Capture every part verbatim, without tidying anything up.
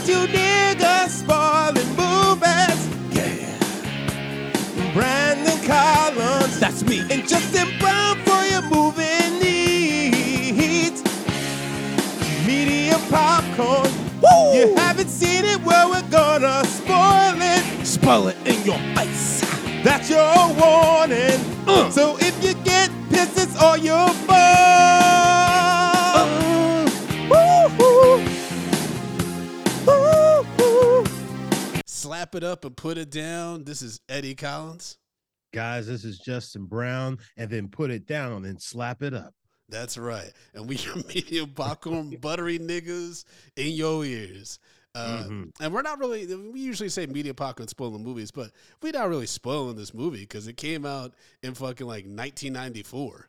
Got two niggas spoiling movies. Yeah. Brandon Collins. That's me. And Justin Brown for your movie needs. Medium popcorn. Woo! You haven't seen it, well, we're gonna spoil it. Spoil it in your face. That's your warning. Uh. So if you get pissed, it's all your fault. Uh. Woo-hoo. Slap it up and put it down. This is Eddie Collins. Guys, this is Justin Brown. And then put it down and slap it up. That's right. And we are medium popcorn, buttery niggas in your ears. Uh, mm-hmm. And we're not really, we usually say medium popcorn spoiling movies, but we're not really spoiling this movie because it came out in fucking like nineteen ninety-four.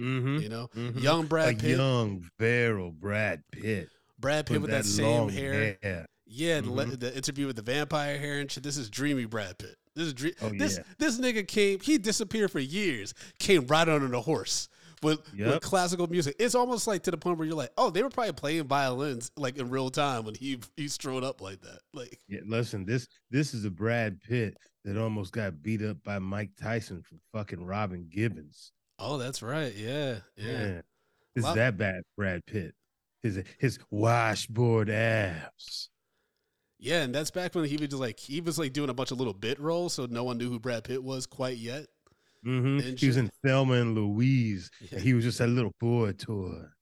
Mm-hmm. You know, mm-hmm. young Brad Pitt. A young, virile Brad Pitt. Brad Pitt with, with that, that same hair. hair. Yeah, mm-hmm. the, the interview with the vampire hair and shit. This is dreamy Brad Pitt. This is dream. Oh, this, yeah. this nigga came, he disappeared for years, came right on a horse. With, yep. with classical music. It's almost like to the point where you're like, oh, they were probably playing violins like in real time when he he strode up like that. Like, yeah, listen, this this is a Brad Pitt that almost got beat up by Mike Tyson for fucking robbing Gibbons. Oh, that's right. Yeah, yeah. yeah. It's wow. that bad, Brad Pitt. His his washboard abs. Yeah, and that's back when he was just like he was like doing a bunch of little bit roles, so no one knew who Brad Pitt was quite yet. Mm-hmm. He was in Thelma and Louise. Yeah. And he was just a little boy tour.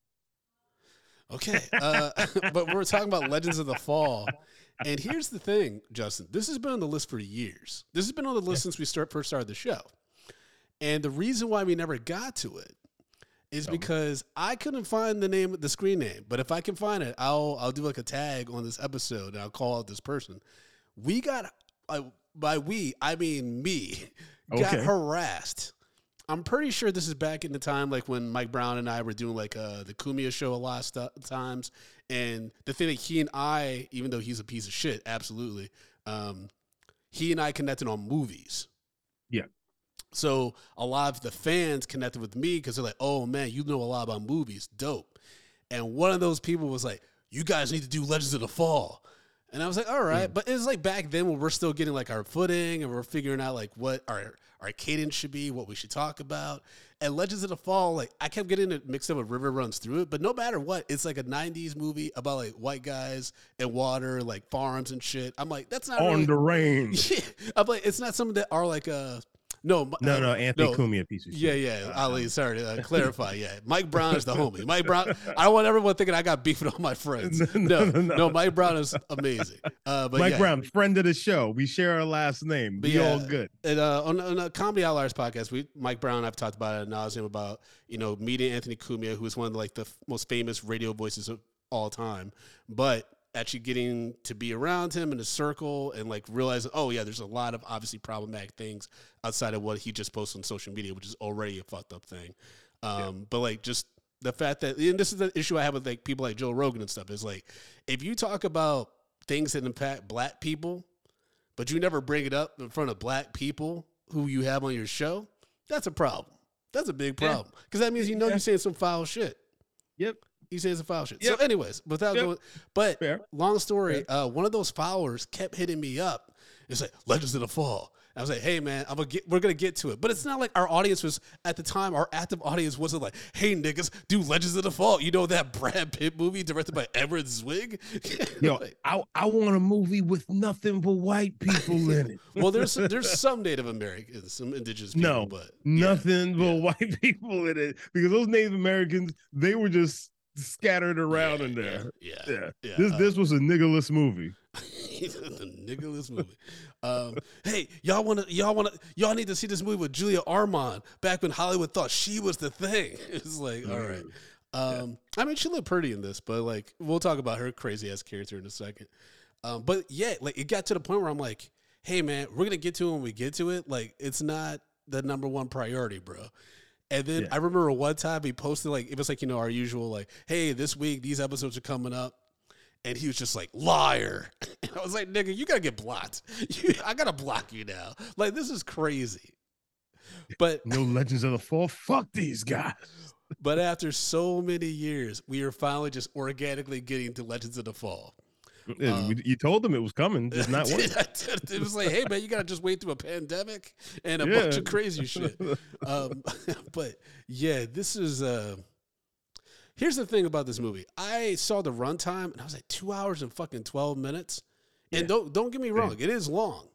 Okay, uh, but we're talking about Legends of the Fall, and here's the thing, Justin. This has been on the list for years. This has been on the list since we start first started the show, and the reason why we never got to it is because I couldn't find the name, the screen name. But if I can find it, I'll I'll do like a tag on this episode, and I'll call out this person. We got uh, by we I mean me. Got okay. harassed. I'm pretty sure this is back in the time like when Mike Brown and I were doing like uh, the Cumia show a lot of st- times. And the thing that he and I, even though he's a piece of shit, absolutely, um, he and I connected on movies. Yeah. So a lot of the fans connected with me because they're like, oh, man, you know a lot about movies. Dope. And one of those people was like, you guys need to do Legends of the Fall. And I was like, all right. Mm. But it was like back then when we're still getting like our footing and we're figuring out like what our, our cadence should be, what we should talk about. And Legends of the Fall, like I kept getting it mixed up with River Runs Through It. But no matter what, it's like a nineties movie about like white guys and water, like farms and shit. I'm like, that's not on really... the range. Yeah. I'm like, it's not something that are like a. No, no, uh, no, Anthony no. Cumia piece of shit. Yeah, yeah, Ali, sorry to uh, clarify. Yeah, Mike Brown is the homie. Mike Brown, I don't want everyone thinking I got beef with all my friends. No, no, no, no. no Mike Brown is amazing. Uh, but Mike yeah. Brown, friend of the show. We share our last name. We yeah, all good. And uh, on, on a Comedy Outliers podcast, we Mike Brown, I've talked about it ad nauseum about, you know, meeting Anthony Cumia, who is one of the, like the f- most famous radio voices of all time. But actually getting to be around him in a circle and like realizing, oh yeah, there's a lot of obviously problematic things outside of what he just posted on social media, which is already a fucked up thing. Um, yeah. But like just the fact that, and this is the issue I have with like people like Joe Rogan and stuff is like, if you talk about things that impact black people, but you never bring it up in front of black people who you have on your show, that's a problem. That's a big problem. Yeah. Cause that means, you know, yeah. you're saying some foul shit. Yep. He says the foul shit. Yep. So anyways, without yep. going, but Fair. long story, uh, one of those followers kept hitting me up. It's like, Legends of the Fall. I was like, hey, man, I'm gonna get, we're going to get to it. But it's not like our audience was, at the time, our active audience wasn't like, hey, niggas, do Legends of the Fall. You know that Brad Pitt movie directed by Edward Zwick? Yo, like, I, I want a movie with nothing but white people in it. Well, there's there's some Native Americans, some indigenous people. No, but, nothing yeah, but yeah. white people in it. Because those Native Americans, they were just scattered around yeah, in there. Yeah, yeah. yeah. yeah. This uh, this was a niggerless movie. The niggerless movie. Um, hey, y'all want to y'all want to y'all need to see this movie with Julia Ormond back when Hollywood thought she was the thing. It's like, all right. Um, yeah. I mean, she looked pretty in this, but like we'll talk about her crazy ass character in a second. Um, but yeah, like it got to the point where I'm like, "Hey man, we're going to get to it when we get to it. Like it's not the number one priority, bro." And then yeah. I remember one time he posted, like, it was like, you know, our usual, like, hey, this week, these episodes are coming up. And he was just like, liar. And I was like, nigga, you got to get blocked. You, I got to block you now. Like, this is crazy. But no Legends of the Fall. Fuck these guys. But after so many years, we are finally just organically getting to Legends of the Fall. Um, you told them it was coming, just not one. It was like, hey, man, you got to just wait through a pandemic and a yeah. bunch of crazy shit. Um, but yeah, this is, uh, here's the thing about this movie. I saw the runtime and I was like two hours and fucking twelve minutes. And yeah. don't, don't get me wrong. Yeah. It is long,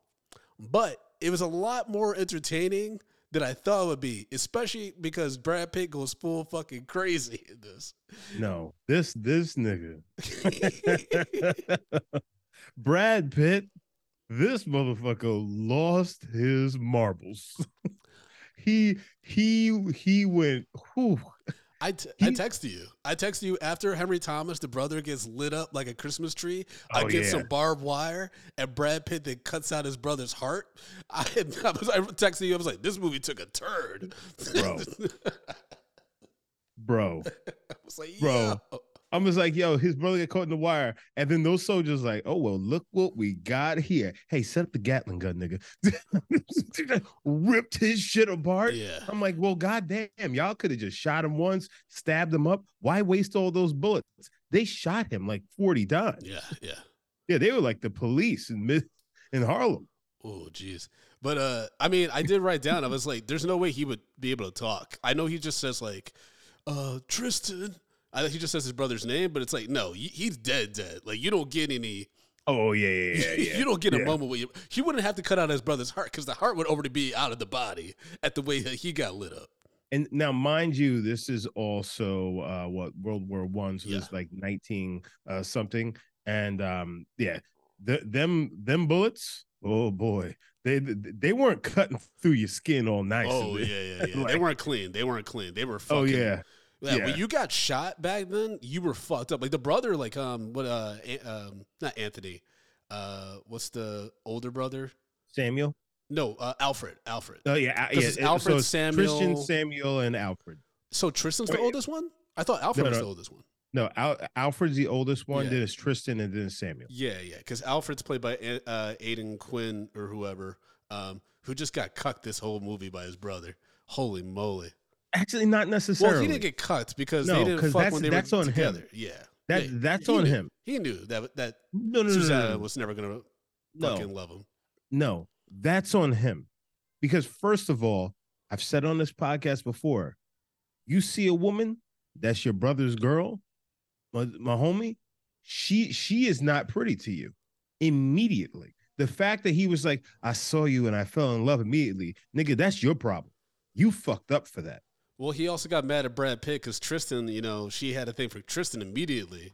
but it was a lot more entertaining than I thought it would be, especially because Brad Pitt goes full fucking crazy in this. No, this this nigga. Brad Pitt, this motherfucker lost his marbles. he he he went, whew. I, t- he, I text you. I text you after Henry Thomas, the brother, gets lit up like a Christmas tree. I oh, get yeah. some barbed wire, and Brad Pitt then cuts out his brother's heart. I, I, was, I texted you. I was like, this movie took a turn. Bro. Bro. I was like, Bro. Yo. I was like, yo, his brother got caught in the wire. And then those soldiers like, oh, well, look what we got here. Hey, set up the Gatling gun, nigga. Ripped his shit apart. Yeah. I'm like, well, goddamn, y'all could have just shot him once, stabbed him up. Why waste all those bullets? They shot him like forty times. Yeah, yeah. Yeah, they were like the police in mid- in Harlem. Oh, geez. But, uh, I mean, I did write down. I was like, there's no way he would be able to talk. I know he just says like, uh, Tristan. I think he just says his brother's name, but it's like, no, he's dead, dead. Like, you don't get any. Oh, yeah, yeah, yeah. yeah. You don't get a yeah. moment where you. He wouldn't have to cut out his brother's heart because the heart would already be out of the body at the way that he got lit up. And now, mind you, this is also, uh, what, World War One, so yeah. it's like nineteen something. And, um, yeah, the, them them bullets, oh, boy. They they weren't cutting through your skin all nice. Oh, yeah, yeah, yeah. like, they weren't clean. They weren't clean. They were fucking. Oh, yeah. Yeah, yeah. When you got shot back then, you were fucked up. Like the brother, like um, what uh, um, not Anthony, uh, what's the older brother? Samuel? No, uh, Alfred. Alfred. Oh yeah, yeah. It's Alfred, so it's Samuel, Tristan, Samuel, and Alfred. So Tristan's the Wait, oldest one? I thought Alfred no, was no. the oldest one. No, Al- Alfred's the oldest one. Yeah. Then it's Tristan, and then Samuel. Yeah, yeah, because Alfred's played by uh, Aidan Quinn or whoever, um, who just got cucked this whole movie by his brother. Holy moly. Actually, not necessarily. Well, he didn't get cut because no, they didn't fuck that's, when they that's were on together. Him. Yeah, that yeah. that's he on knew, him. He knew that that no, no, Susanna no, no, no. was never gonna fucking no. love him. No, that's on him. Because first of all, I've said on this podcast before, you see a woman that's your brother's girl, my, my homie, she she is not pretty to you immediately. The fact that he was like, I saw you and I fell in love immediately, nigga, that's your problem. You fucked up for that. Well, he also got mad at Brad Pitt because Tristan, you know, she had a thing for Tristan immediately.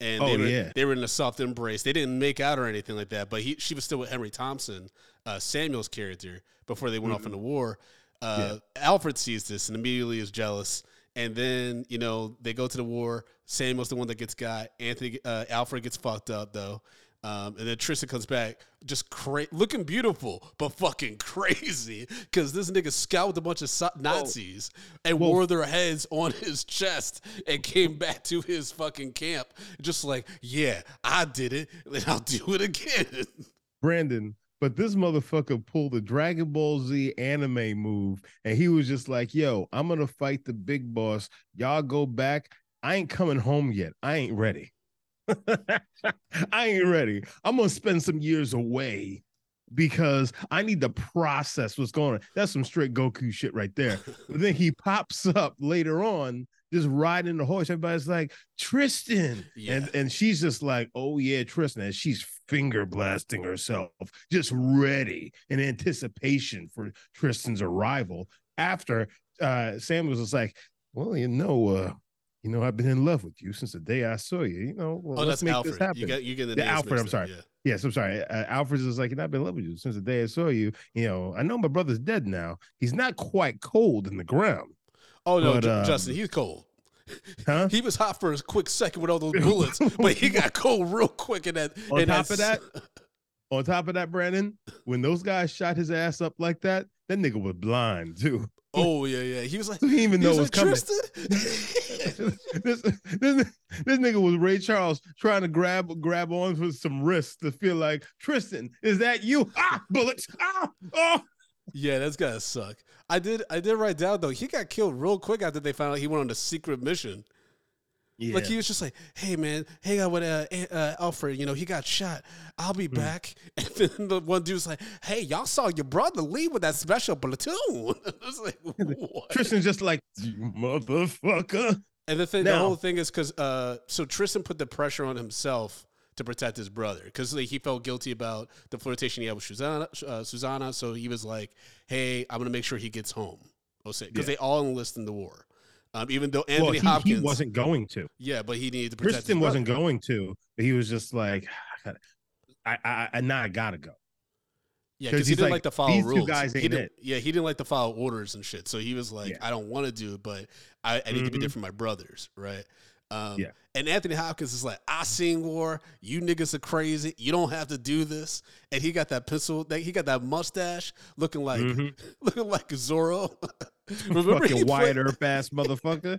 And oh, they, were, yeah. they were in a soft embrace. They didn't make out or anything like that, but he, she was still with Henry Thompson, uh, Samuel's character, before they went mm-hmm. off into war. Uh, yeah. Alfred sees this and immediately is jealous. And then, you know, they go to the war. Samuel's the one that gets got. Anthony, uh, Alfred gets fucked up, though. Um, and then Tristan comes back just cra- looking beautiful, but fucking crazy because this nigga scalped a bunch of so- Nazis Whoa. and Whoa. wore their heads on his chest and came back to his fucking camp just like, yeah, I did it, and I'll do it again. Brandon, but this motherfucker pulled the Dragon Ball Z anime move, and he was just like, yo, I'm going to fight the big boss. Y'all go back. I ain't coming home yet. I ain't ready. I ain't ready. I'm gonna spend some years away because I need to process what's going on. That's some straight Goku shit right there. But then he pops up later on, just riding the horse. Everybody's like, Tristan. Yeah. And and she's just like, oh yeah, Tristan. And she's finger blasting herself, just ready in anticipation for Tristan's arrival. After uh Sam was just like, well, you know, uh you know, I've been in love with you since the day I saw you. You know, well, oh, let's that's make Alfred. This happen. You got, you get the, the Alfred. I'm sorry. Up, yeah. Yes, I'm sorry. Uh, Alfred's just like, you know, I've been in love with you since the day I saw you. You know, I know my brother's dead now. He's not quite cold in the ground. Oh no, but, um, Justin, he's cold. Huh? He was hot for a quick second with all those bullets, but he got cold real quick. And that on and top of that, on top of that, Brandon, when those guys shot his ass up like that, that nigga was blind too. Oh yeah, yeah. He was like, he didn't even know it was coming. this, this this nigga was Ray Charles trying to grab grab on for some wrists to feel like, Tristan, is that you? Ah, bullets! Ah, oh. Yeah, that's gotta suck. I did I did write down though. He got killed real quick after they found out he went on a secret mission. Yeah. Like, he was just like, hey, man, hang out with uh, uh, Alfred. You know, he got shot. I'll be mm. back. And then the one dude's like, hey, y'all saw your brother leave with that special platoon. I was like, what? Tristan's just like, you motherfucker. And the thing, now, the whole thing is because, uh, so Tristan put the pressure on himself to protect his brother because like, he felt guilty about the flirtation he had with Susanna. Uh, Susanna so he was like, hey, I'm going to make sure he gets home. Because yeah. they all enlist in the war. Um, even though Anthony well, he, Hopkins he wasn't going to, yeah, but he needed to protect. Kristen wasn't going to. But he was just like, I, I, I, I now I gotta go. Yeah, because he didn't like, like to follow rules. Two guys ain't he didn't, it. Yeah, he didn't like to follow orders and shit. So he was like, yeah. I don't want to do it, but I, I need mm-hmm. to be there for my brothers, right? Um, yeah. And Anthony Hopkins is like, I seen war. You niggas are crazy. You don't have to do this. And he got that pencil. That he got that mustache, looking like mm-hmm. looking like Zorro. Remember fucking Wyatt Earp ass motherfucker.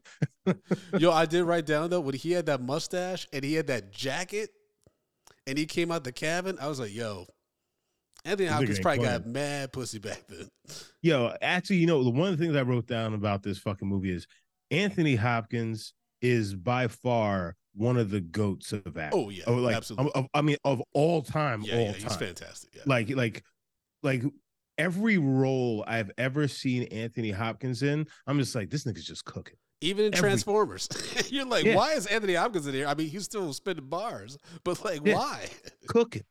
Yo, I did write down though when he had that mustache and he had that jacket and he came out the cabin. I was like, yo, Anthony Hopkins probably got mad pussy back then. Yo, actually, you know, the one of the things I wrote down about this fucking movie is Anthony Hopkins is by far one of the goats of acting. Oh yeah, oh, like, absolutely. Of, I mean, of all time, yeah, all yeah, time. He's fantastic. Yeah. Like, like, like. Every role I've ever seen Anthony Hopkins in, I'm just like, this nigga's just cooking. Even in Every- Transformers. You're like, yeah. why is Anthony Hopkins in here? I mean, he's still spinning bars, but like, yeah. why? Cooking.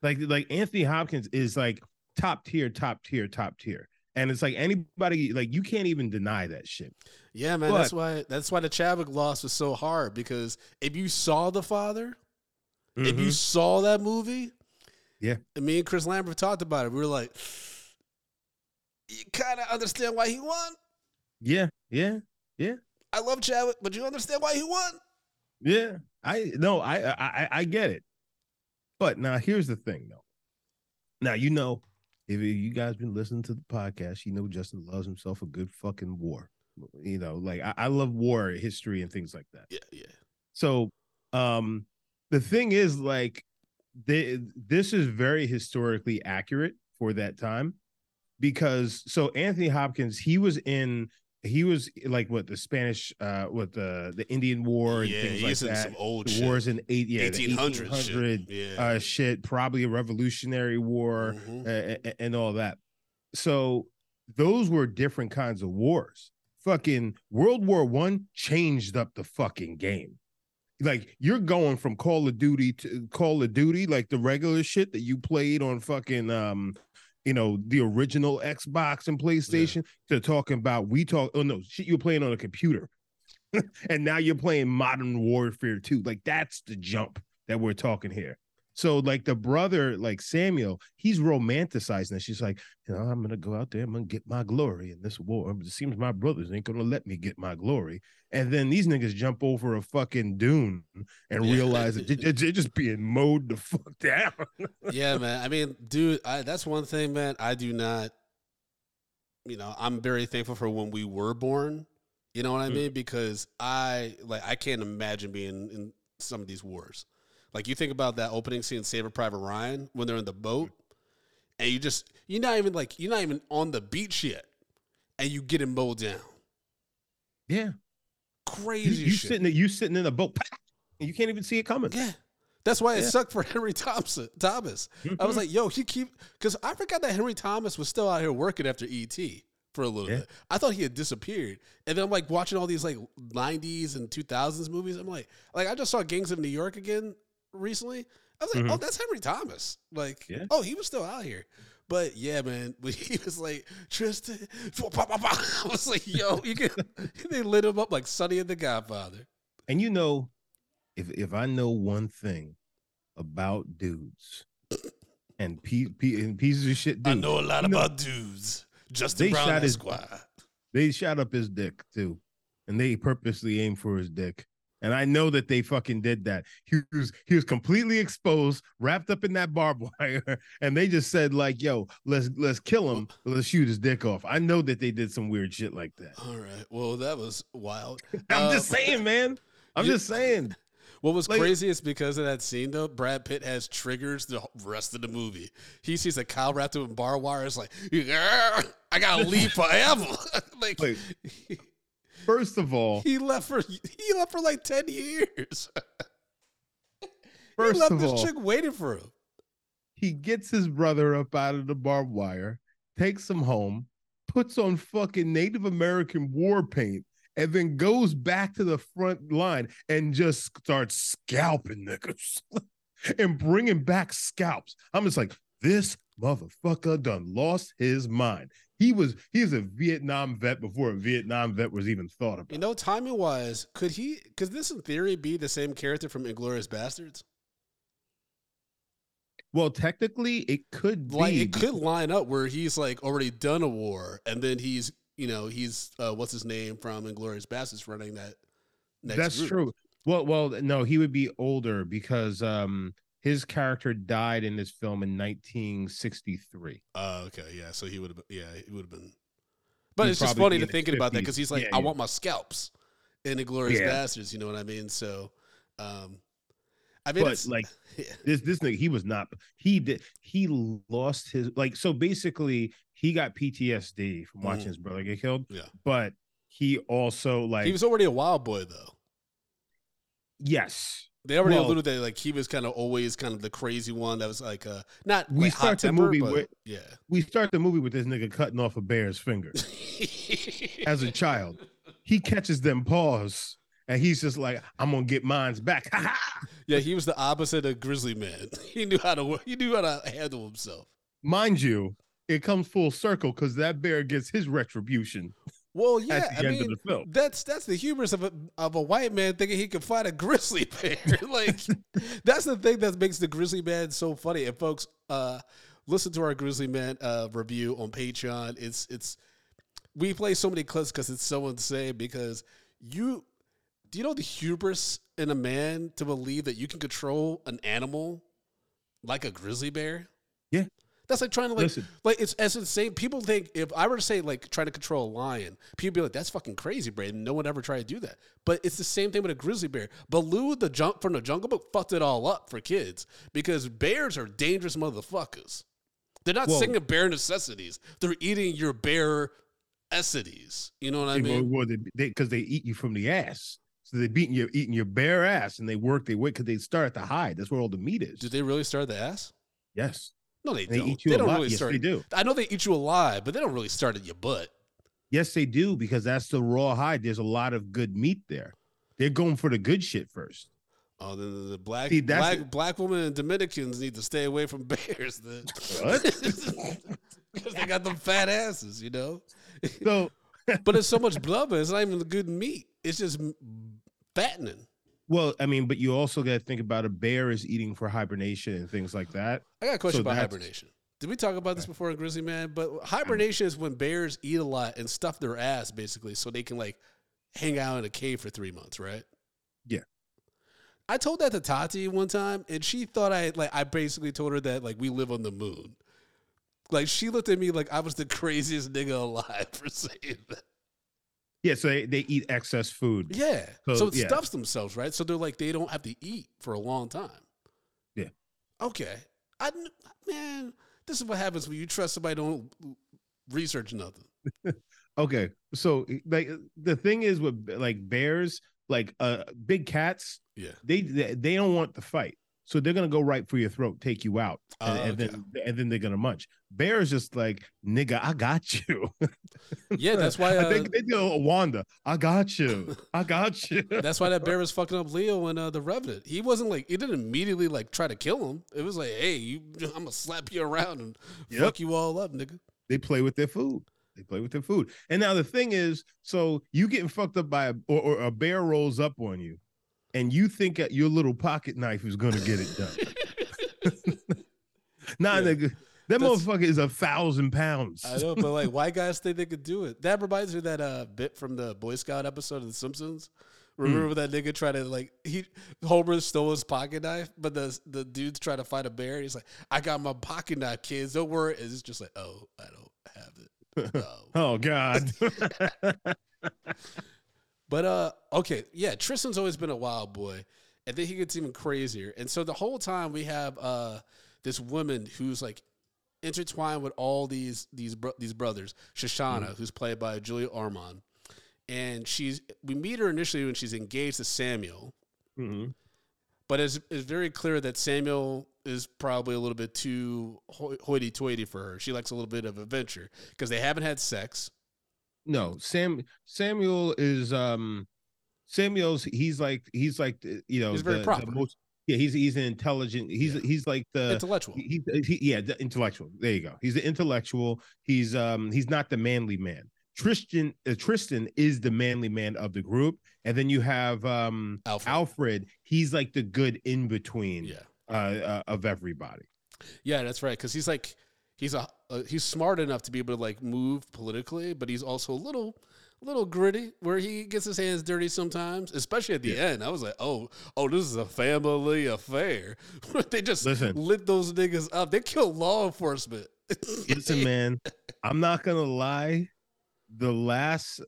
Like, like Anthony Hopkins is like top tier, top tier, top tier. And it's like anybody, like you can't even deny that shit. Yeah, man. But, that's why that's why the Chadwick loss was so hard, because if you saw The Father, mm-hmm. if you saw that movie, yeah. And me and Chris Lambert talked about it. We were like, you kind of understand why he won. Yeah, yeah, yeah. I love Chadwick, but you understand why he won. Yeah, I no, I I I get it. But now here's the thing, though. Now you know, if you guys been listening to the podcast, you know Justin loves himself a good fucking war. You know, like I, I love war history and things like that. Yeah, yeah. So, um, the thing is, like, they, this is very historically accurate for that time. Because so Anthony Hopkins, he was in, he was like what the Spanish, uh, what the the Indian War and yeah, things like that. Some old the shit. Wars in eight, yeah, eighteen hundred, eighteen hundred shit. Uh, yeah. shit, probably a Revolutionary War mm-hmm. uh, and, and all that. So those were different kinds of wars. Fucking World War One changed up the fucking game. Like you're going from Call of Duty to Call of Duty, like the regular shit that you played on fucking um. you know, the original Xbox and PlayStation yeah. to talking about, we talk, oh no, shit, you're playing on a computer. And now you're playing Modern Warfare two. Like, that's the jump that we're talking here. So, like, the brother, like Samuel, he's romanticizing it. She's like, you know, I'm going to go out there, I'm going to get my glory in this war. It seems my brothers ain't going to let me get my glory. And then these niggas jump over a fucking dune and yeah. realize that they're just being mowed the fuck down. Yeah, man. I mean, dude, I, that's one thing, man. I do not, you know, I'm very thankful for when we were born. You know what I mean? Mm. Because I, like, I can't imagine being in some of these wars. Like, you think about that opening scene in Saving Private Ryan when they're in the boat, and you just, you're not even, like, you're not even on the beach yet, and you get him mowed down. Yeah. Crazy you, you shit. Sitting, you sitting in a boat, and you can't even see it coming. Yeah. That's why it yeah. sucked for Henry Thompson, Thomas. Mm-hmm. I was like, yo, he keep, because I forgot that Henry Thomas was still out here working after E T for a little yeah. bit. I thought he had disappeared. And then I'm like watching all these, like, nineties and two thousands movies. I'm like, like, I just saw Gangs of New York again recently. I was like, mm-hmm. oh, that's Henry Thomas. Like, yeah. oh, he was still out here. But yeah, man, he was like, Tristan, I was like, yo, you can, they lit him up like Sonny and the Godfather. And you know, if if I know one thing about dudes and, pe- pe- and pieces of shit dudes. I know a lot about know, dudes. Justin Brown shot his, Esquire. They shot up his dick, too. And they purposely aimed for his dick. And I know that they fucking did that. He was he was completely exposed, wrapped up in that barbed wire, and they just said like, "Yo, let's let's kill him, let's shoot his dick off." I know that they did some weird shit like that. All right, well, that was wild. I'm uh, just saying, man. I'm you, just saying. What was like, crazy is because of that scene though, Brad Pitt has triggers the rest of the movie. He sees a cow wrapped up in barbed wire. It's like, I gotta leave forever. like. like First of all, he left for he left for like ten years. First he left of this all, chick waiting for him. He gets his brother up out of the barbed wire, takes him home, puts on fucking Native American war paint, and then goes back to the front line and just starts scalping niggas and bringing back scalps. I'm just like, this motherfucker done lost his mind. He was he's a Vietnam vet before a Vietnam vet was even thought about. You know, timing wise, could he could this in theory be the same character from Inglourious Bastards? Well, technically it could be. Like it could line up where he's like already done a war and then he's you know, he's uh, what's his name from Inglourious Bastards running that next That's group. True. Well, well, no, he would be older because um, his character died in this film in nineteen sixty-three. Oh, uh, okay, yeah. So he would have, yeah, he would have been. But He'd it's just funny to thinking fifties. About that because he's like, yeah, I yeah. want my scalps in Inglourious yeah. Bastards. You know what I mean? So, um, I mean, but it's, like yeah. this, this nigga, he was not. He did. He lost his like. So basically, he got P T S D from watching mm. his brother get killed. Yeah, but he also like he was already a wild boy though. Yes, they already well, alluded that like he was kind of always kind of the crazy one that was like uh not we like, start the movie but, with yeah we start the movie with this nigga cutting off a bear's finger as a child. He catches them paws and he's just like, I'm gonna get mine's back. Yeah, he was the opposite of Grizzly Man. He knew how to work. He knew how to handle himself. Mind you, it comes full circle because that bear gets his retribution. Well, yeah, I mean, that's that's the hubris of a of a white man thinking he can fight a grizzly bear. Like, that's the thing that makes the Grizzly Man so funny. And folks, uh, listen to our Grizzly Man uh, review on Patreon. It's it's we play so many clips because it's so insane. Because you do you know the hubris in a man to believe that you can control an animal like a grizzly bear? Yeah. That's like trying to like, Listen. like it's as insane. People think if I were to say like try to control a lion, people be like, that's fucking crazy, Braden. No one ever tried to do that. But it's the same thing with a grizzly bear. Baloo, the jump from the Jungle Book, fucked it all up for kids because bears are dangerous motherfuckers. They're not Whoa. singing bear necessities. They're eating your bear essities. You know what I mean? Well, because they, they, they eat you from the ass. So they're beating you, eating your bare ass, and they work their way because they start at the hide. That's where all the meat is. Did they really start at the ass? Yes. No, they, they don't. Eat you they don't alive. Really yes, start. They do. I know they eat you alive, but they don't really start at your butt. Yes, they do, because that's the raw hide. There's a lot of good meat there. They're going for the good shit first. Oh, the, the, the black See, black the... black women and Dominicans need to stay away from bears. Then. What? Because they got them fat asses, you know. So, but it's so much blubber. It's not even the good meat. It's just fattening. Well, I mean, but you also got to think about a bear is eating for hibernation and things like that. I got a question so about hibernation. Did we talk about this before in Grizzly Man? But hibernation is when bears eat a lot and stuff their ass, basically, so they can, like, hang out in a cave for three months, right? Yeah. I told that to Tati one time, and she thought I, like, I basically told her that, like, we live on the moon. Like, she looked at me like I was the craziest nigga alive for saying that. Yeah, so they, they eat excess food. Yeah, so, so it yeah. stuffs themselves, right? So they're like, they don't have to eat for a long time. Yeah. Okay. I, man, this is what happens when you trust somebody don't research nothing. Okay, so like the thing is with like bears, like uh, big cats, yeah, they they don't want to fight. So they're going to go right for your throat, take you out, and, uh, and okay. then and then they're going to munch. Bear's just like, nigga, I got you. Yeah, that's why. Uh, I think they do Wanda. I got you. I got you. That's why that bear was fucking up Leo in uh, The Revenant. He wasn't like, he didn't immediately like try to kill him. It was like, hey, you, I'm going to slap you around and yep. fuck you all up, nigga. They play with their food. They play with their food. And now the thing is, so you getting fucked up by, a, or, or a bear rolls up on you. And you think your little pocket knife is going to get it done. Nah, yeah. nigga. That That's, motherfucker is a thousand pounds. I know, but like, why guys think they could do it? That reminds me of that uh, bit from the Boy Scout episode of The Simpsons. Remember mm. that nigga tried to like, he Homer stole his pocket knife, but the the dude's trying to fight a bear. And he's like, I got my pocket knife, kids. Don't worry. And it's just like, oh, I don't have it. No. Oh, God. But, uh, okay, yeah, Tristan's always been a wild boy, and then he gets even crazier. And so the whole time we have uh, this woman who's, like, intertwined with all these these bro- these brothers, Shoshana, mm-hmm. who's played by Julia Ormond. And she's, we meet her initially when she's engaged to Samuel. Mm-hmm. But it's, it's very clear that Samuel is probably a little bit too ho- hoity-toity for her. She likes a little bit of adventure because they haven't had sex. No, Sam Samuel is um Samuel's. He's like he's like you know he's very the, proper. The most, yeah, he's he's an intelligent. He's yeah. he's like the intellectual. He, he, yeah, the intellectual. There you go. He's the intellectual. He's um he's not the manly man. Tristan uh, Tristan is the manly man of the group, and then you have um Alfred. Alfred he's like the good in between. Yeah. Uh, uh, of everybody. Yeah, that's right. Because he's like. He's a uh, he's smart enough to be able to like move politically, but he's also a little little gritty where he gets his hands dirty sometimes, especially at the yeah. end. I was like, oh oh, this is a family affair. They just Listen. lit those niggas up. They killed law enforcement. Listen, man, I'm not gonna lie. The last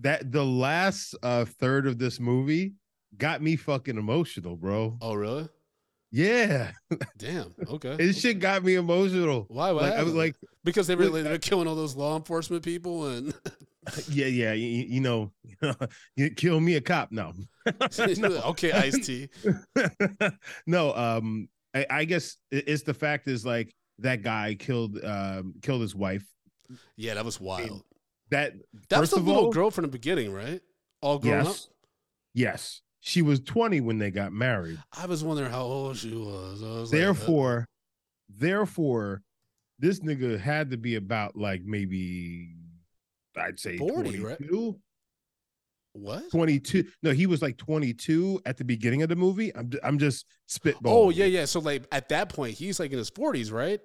that the last uh, third of this movie got me fucking emotional, bro. Oh, really? Yeah. Damn. Okay. This shit got me emotional. Why? Why? Like, I was like, because they were like, they're killing all those law enforcement people and. yeah, yeah. You, you know, you kill me a cop. No. no. Okay, Ice-T. no. Um. I, I guess it's the fact is like that guy killed um killed his wife. Yeah, that was wild. And that that was the little all, girl from the beginning, right? All grown yes, up. Yes. She was twenty when they got married. I was wondering how old she was. I was therefore, like, therefore, this nigga had to be about like maybe, I'd say forty, right? What? twenty-two. No, he was like twenty-two at the beginning of the movie. I'm I'm just spitballing. Oh yeah, yeah. So like at that point, he's like in his forties, right?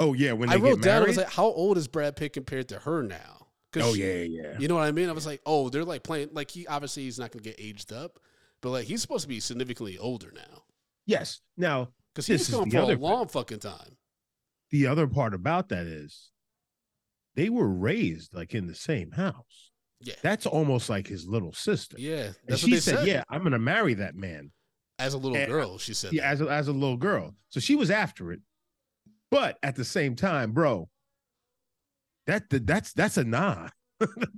Oh yeah. When they I wrote get down, married? I was like, how old is Brad Pitt compared to her now? Oh yeah, yeah. You know what I mean? I was like, oh, they're like playing. Like he obviously he's not going to get aged up, but like he's supposed to be significantly older now. Yes, now because he's going for a long part. fucking time. The other part about that is they were raised like in the same house. Yeah, that's almost like his little sister. Yeah, that's and she what they said, said. Yeah, I'm going to marry that man. As a little and, girl, she said. Yeah, that. as a, as a little girl, so she was after it, but at the same time, bro. That, that that's that's a nah.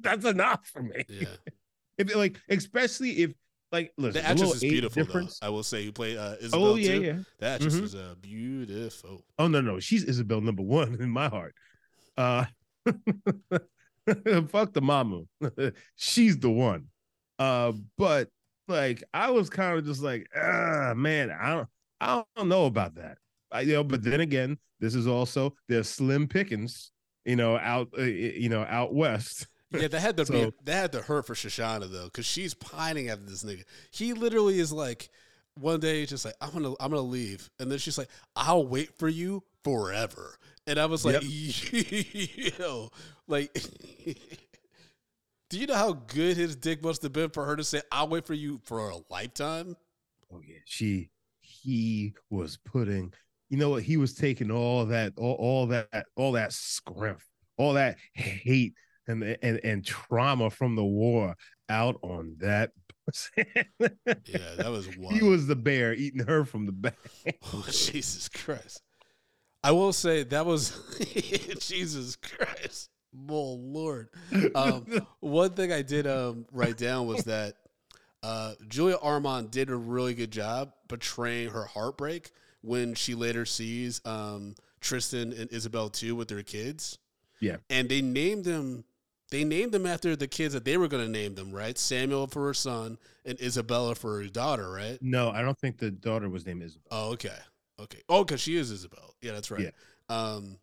that's a nah for me. Yeah. If like, especially if like, listen, the actress is beautiful. Difference. Though. I will say, you play uh, Isabel. Oh yeah, too. yeah. That actress mm-hmm. is uh, beautiful. Oh no, no, she's Isabel number one in my heart. Uh, fuck the mama. She's the one. Uh, but like, I was kind of just like, ah, man, I don't, I don't know about that. I, you know, but then again, this is also there's slim pickings. You know, out, uh, you know, out west. Yeah, that had to so, be, that had to hurt for Shoshana though, because she's pining after this nigga. He literally is like, one day he's just like, I'm gonna, I'm gonna leave, and then she's like, I'll wait for you forever. And I was like, yep. yo, like, do you know how good his dick must have been for her to say, I'll wait for you for a lifetime? Oh yeah, she, he was putting. You know what? He was taking all that, all, all that, all that scrimp, all that hate and and and trauma from the war out on that. yeah, that was wild. He was the bear eating her from the back. Oh, Jesus Christ! I will say that was Jesus Christ, oh Lord. Um, one thing I did um, write down was that uh, Julia Ormond did a really good job portraying her heartbreak. When she later sees um, Tristan and Isabel too with their kids, yeah, and they named them, they named them after the kids that they were going to name them, right? Samuel for her son and Isabella for her daughter, right? No, I don't think the daughter was named Isabel. Oh, okay, okay. Oh, because she is Isabel. Yeah, that's right. Yeah. Um,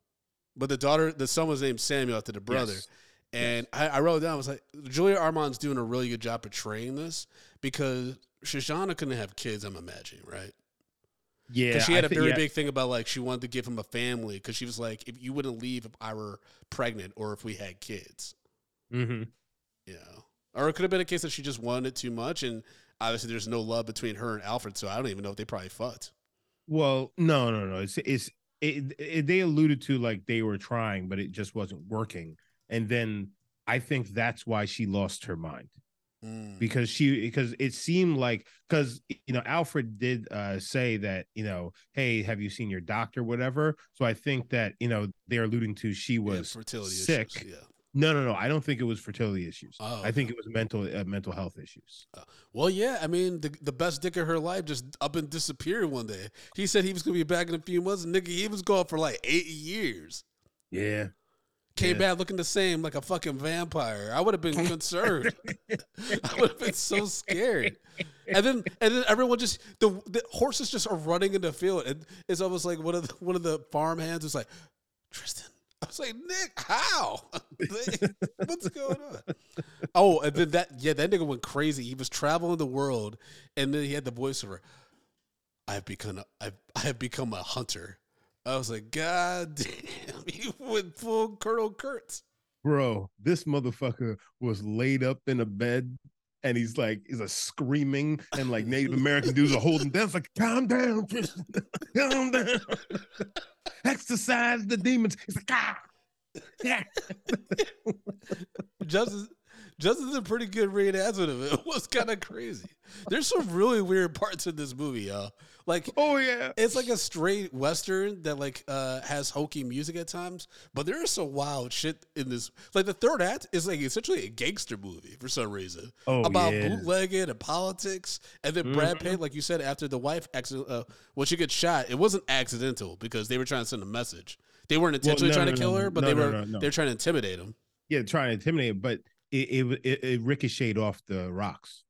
but the daughter, the son was named Samuel after the brother. Yes. And yes. I, I wrote it down. I was like, Julia Ormond's doing a really good job portraying this because Shoshana couldn't have kids. I'm imagining, right? Yeah, because she had I a very th- yeah. big thing about like she wanted to give him a family because she was like, if you wouldn't leave if I were pregnant or if we had kids, mm-hmm. you know, or it could have been a case that she just wanted it too much, and obviously there's no love between her and Alfred, so I don't even know if they probably fucked. Well, no, no, no, it's it's it, it, they alluded to like they were trying, but it just wasn't working, and then I think that's why she lost her mind. Because she, because it seemed like, because you know, Alfred did uh, say that, you know, hey, have you seen your doctor, whatever. So I think that, you know, they're alluding to she was yeah, fertility sick, issues, yeah. No, no, no. I don't think it was fertility issues. Oh, I think no. it was mental uh, mental health issues. Uh, well, yeah. I mean, the, the best dick of her life just up and disappeared one day. He said he was going to be back in a few months. And nigga, he was gone for like eight years. Yeah. Came yeah. back looking the same, like a fucking vampire. I would have been concerned. I would have been so scared. And then, and then everyone just the, the horses just are running in the field, and it's almost like one of the, one of the farm hands was like, Tristan. I was like, Nick, how? What's going on? Oh, and then that, yeah, that nigga went crazy. He was traveling the world, and then he had the voiceover. I've become, a, I've, I've become a hunter. I was like, God damn, he went full Colonel Kurtz. Bro, this motherfucker was laid up in a bed, and he's like, is a screaming, and like Native American dudes are holding down. It's like, calm down, calm down. Exercise the demons. It's like, ah, yeah. Justin, Justin's a pretty good reenactment of it. It was kind of crazy. There's some really weird parts in this movie, y'all. Like, oh yeah, it's like a straight Western that like uh, has hokey music at times, but there is some wild shit in this. Like the third act is like essentially a gangster movie for some reason, oh, about yeah. bootlegging and politics. And then mm-hmm. Brad Pitt, like you said, after the wife, accident, uh, when she gets shot, it wasn't accidental because they were trying to send a message. They weren't intentionally well, no, trying no, to no, kill her, but no, they were no, no, no. they were trying to intimidate him. Yeah, trying to intimidate him, but it it, it it ricocheted off the rocks.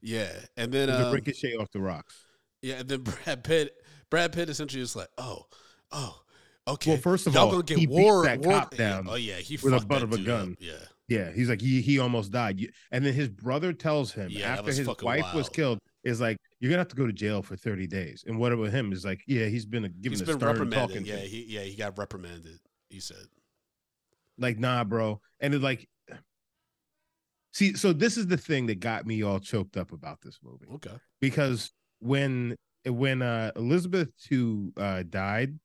Yeah, and then um, ricochet off the rocks. Yeah, and then Brad Pitt, Brad Pitt essentially is like, oh, oh, okay. Well, first of Y'all all, gonna get he war, beat that war, cop down. Yeah. Oh yeah, he with the butt of a gun. Up. Yeah, yeah. He's like, he he almost died. And then his brother tells him yeah, after his wife wild. was killed, is like, you're gonna have to go to jail for thirty days. And what about him? Is like, yeah, he's been given he's a been reprimanded. Talking yeah, he, yeah, he got reprimanded. He said, like, nah, bro. And it's like, see, so this is the thing that got me all choked up about this movie. Okay, because. When when uh, Elizabeth two uh, died,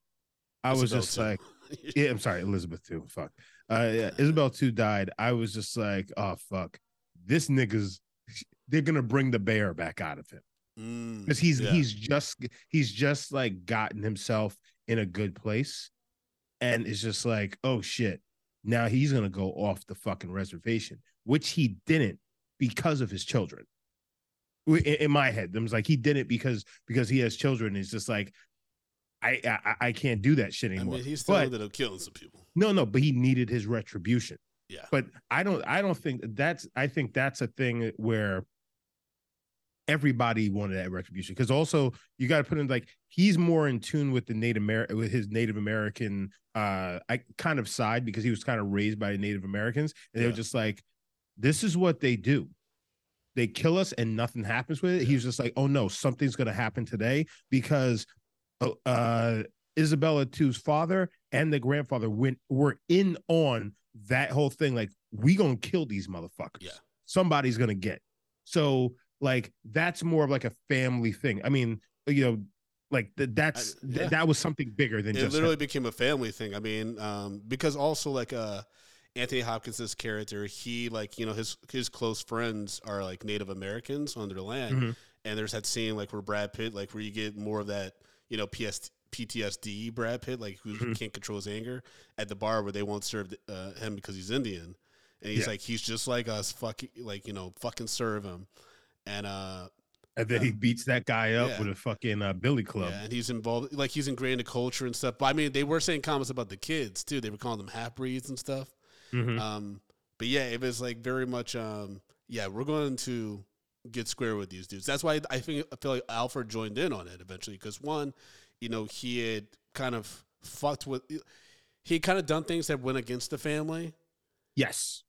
I Isabel was just two. like, yeah, I'm sorry, Elizabeth two, fuck, uh, yeah, Isabel two died. I was just like, oh fuck, this nigga's, they're gonna bring the bear back out of him because mm, he's yeah. he's just he's just like gotten himself in a good place, and it's just like, oh shit, now he's gonna go off the fucking reservation, which he didn't because of his children. In my head, it was like he did it because because he has children. It's just like I I, I can't do that shit anymore. I mean, he still ended up killing some people. No, no, but he needed his retribution. Yeah, but I don't I don't think that's I think that's a thing where everybody wanted that retribution, because also you got to put in like he's more in tune with the Native Amer- with his Native American uh I kind of side, because he was kind of raised by Native Americans, and yeah. they were just like, this is what they do. They kill us and nothing happens with it. Yeah. He was just like, oh no, something's going to happen today, because uh, Isabella two's father and the grandfather went were in on that whole thing. Like, we going to kill these motherfuckers. Yeah. Somebody's going to get. So like, that's more of like a family thing. I mean, you know, like th- that's, I, yeah. th- that was something bigger than it just. It literally him. became a family thing. I mean, um, because also like, uh, Anthony Hopkins' character, he like, you know, his his close friends are like Native Americans on their land. Mm-hmm. And there's that scene like where Brad Pitt, like where you get more of that, you know, P S P T S D Brad Pitt, like who mm-hmm. can't control his anger at the bar where they won't serve uh, him because he's Indian. And he's yeah. like, he's just like us, fucking, like, you know, fucking serve him. And, uh, And then yeah. he beats that guy up yeah. with a fucking uh, billy club. Yeah, and he's involved, like he's ingrained in culture and stuff. But I mean, they were saying comments about the kids too. They were calling them half-breeds and stuff. Mm-hmm. Um, but yeah, it was like very much, um, yeah, we're going to get square with these dudes. That's why I think I feel like Alfred joined in on it eventually, because one, you know, he had kind of fucked with, he had kind of done things that went against the family. Yes.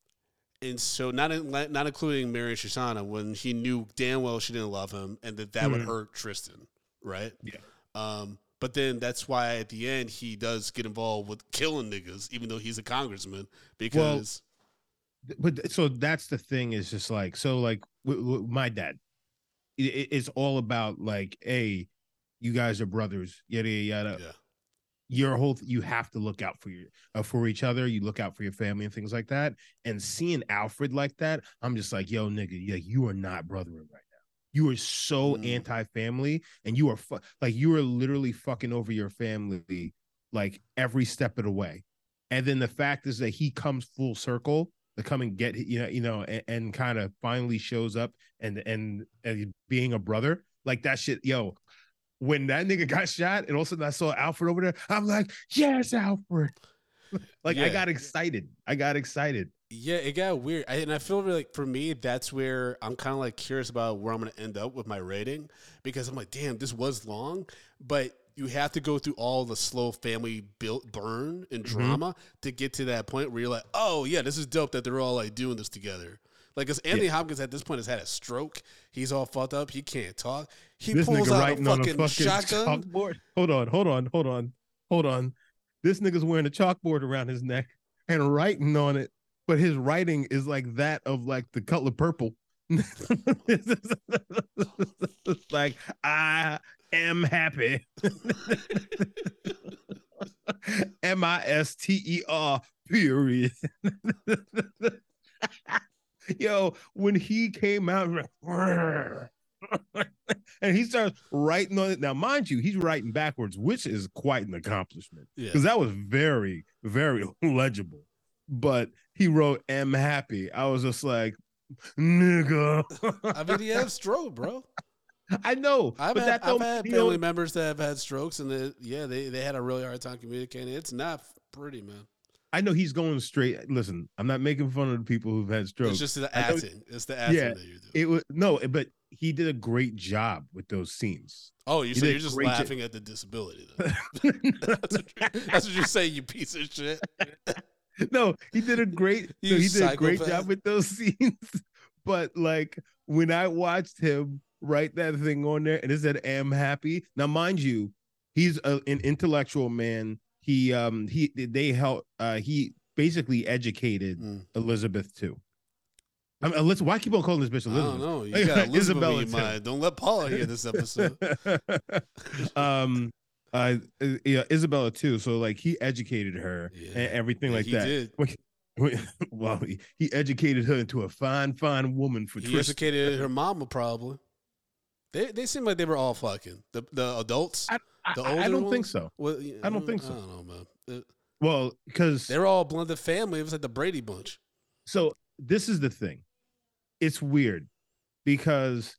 And so not in, not including Mary Shoshana, when he knew damn well she didn't love him and that that mm-hmm. would hurt Tristan, right? Yeah. Um, But then that's why at the end he does get involved with killing niggas, even though he's a congressman. Because, well, but so that's the thing, is just like, so like w- w- my dad, it, it's all about like, hey, you guys are brothers, yada yada. Yeah. Your whole you have to look out for your uh, for each other. You look out for your family and things like that. And seeing Alfred like that, I'm just like, yo, nigga, yeah, you are not brothering right. You are so mm. anti-family, and you are fu- like you are literally fucking over your family like every step of the way. And then the fact is that he comes full circle to come and get, you know, you know, and, and kind of finally shows up and, and and being a brother, like that shit, yo. When that nigga got shot, and also I saw Alfred over there, I'm like, yes, Alfred. Like yeah. I got excited. I got excited. Yeah, it got weird. I, and I feel really, like for me, that's where I'm kind of like curious about where I'm going to end up with my rating, because I'm like, damn, this was long, but you have to go through all the slow family built burn and drama mm-hmm. to get to that point where you're like, oh yeah, this is dope that they're all like doing this together. Like, because Anthony yeah. Hopkins at this point has had a stroke. He's all fucked up. He can't talk. He this pulls out a fucking, a fucking shotgun. Chalkboard. Hold on, hold on, hold on, hold on. This nigga's wearing a chalkboard around his neck and writing on it, but his writing is like that of like the color purple. It's like, I am happy. M I S T E R, period. Yo, when he came out and he starts writing on it. Now, mind you, he's writing backwards, which is quite an accomplishment because yeah. that was very, very legible. But he wrote "am happy." I was just like, nigga. I mean, he had a stroke, bro. I know. I've, but had, that I've had family know. members that have had strokes, and they, yeah, they, they had a really hard time communicating. It's not pretty, man. I know he's going straight. Listen, I'm not making fun of the people who've had strokes. It's just the acting. It's the acting yeah, that you're doing. It was no, but he did a great job with those scenes. Oh, you so you're just laughing job. at the disability. that's, what, that's what you're saying, you piece of shit. No, he did a great. No, he did a great job with those scenes. But like when I watched him write that thing on there, and it said "am happy." Now, mind you, he's a, an intellectual man. He um he they helped uh he basically educated mm. Elizabeth too. I mean, Elizabeth, why keep on calling this bitch Elizabeth? I don't know. You got Elizabeth Isabella in mind. Don't let Paula hear this episode. um, uh, yeah, Isabella too. So like he educated her yeah. and everything yeah, like he that. Did. Well, he, he educated her into a fine, fine woman for. He Tristan. educated her mama probably. They they seem like they were all fucking the the adults. I, I, the older I don't ones? think so. Well, yeah, I don't think so. I don't know, man. It, well, because they're all blended family. It was like the Brady Bunch. So this is the thing. It's weird because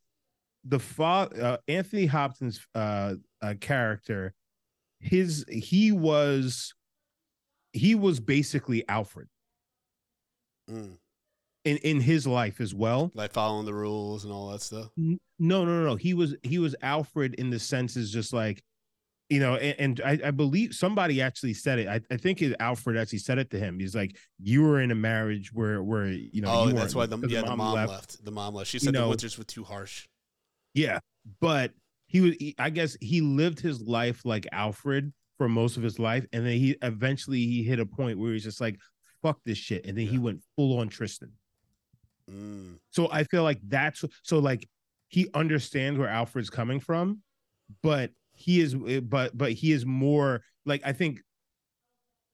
the father, uh, Anthony Hopkins' uh, uh, character, his he was he was basically Alfred. Mm. In, in his life as well, like following the rules and all that stuff. No, no, no, no. He was he was Alfred in the sense is just like, you know, and, and I, I believe somebody actually said it. I, I think it, Alfred actually said it to him. He's like, "You were in a marriage where where you know." Oh, you that's why the, yeah, the mom, the mom left. left. The mom left. She said you know, the winters were too harsh. Yeah, but he was. He, I guess he lived his life like Alfred for most of his life, and then he eventually he hit a point where he's just like, "Fuck this shit," and then yeah. he went full on Tristan. Mm. So I feel like that's so like he understands where Alfred's coming from, but he is but but he is more like I think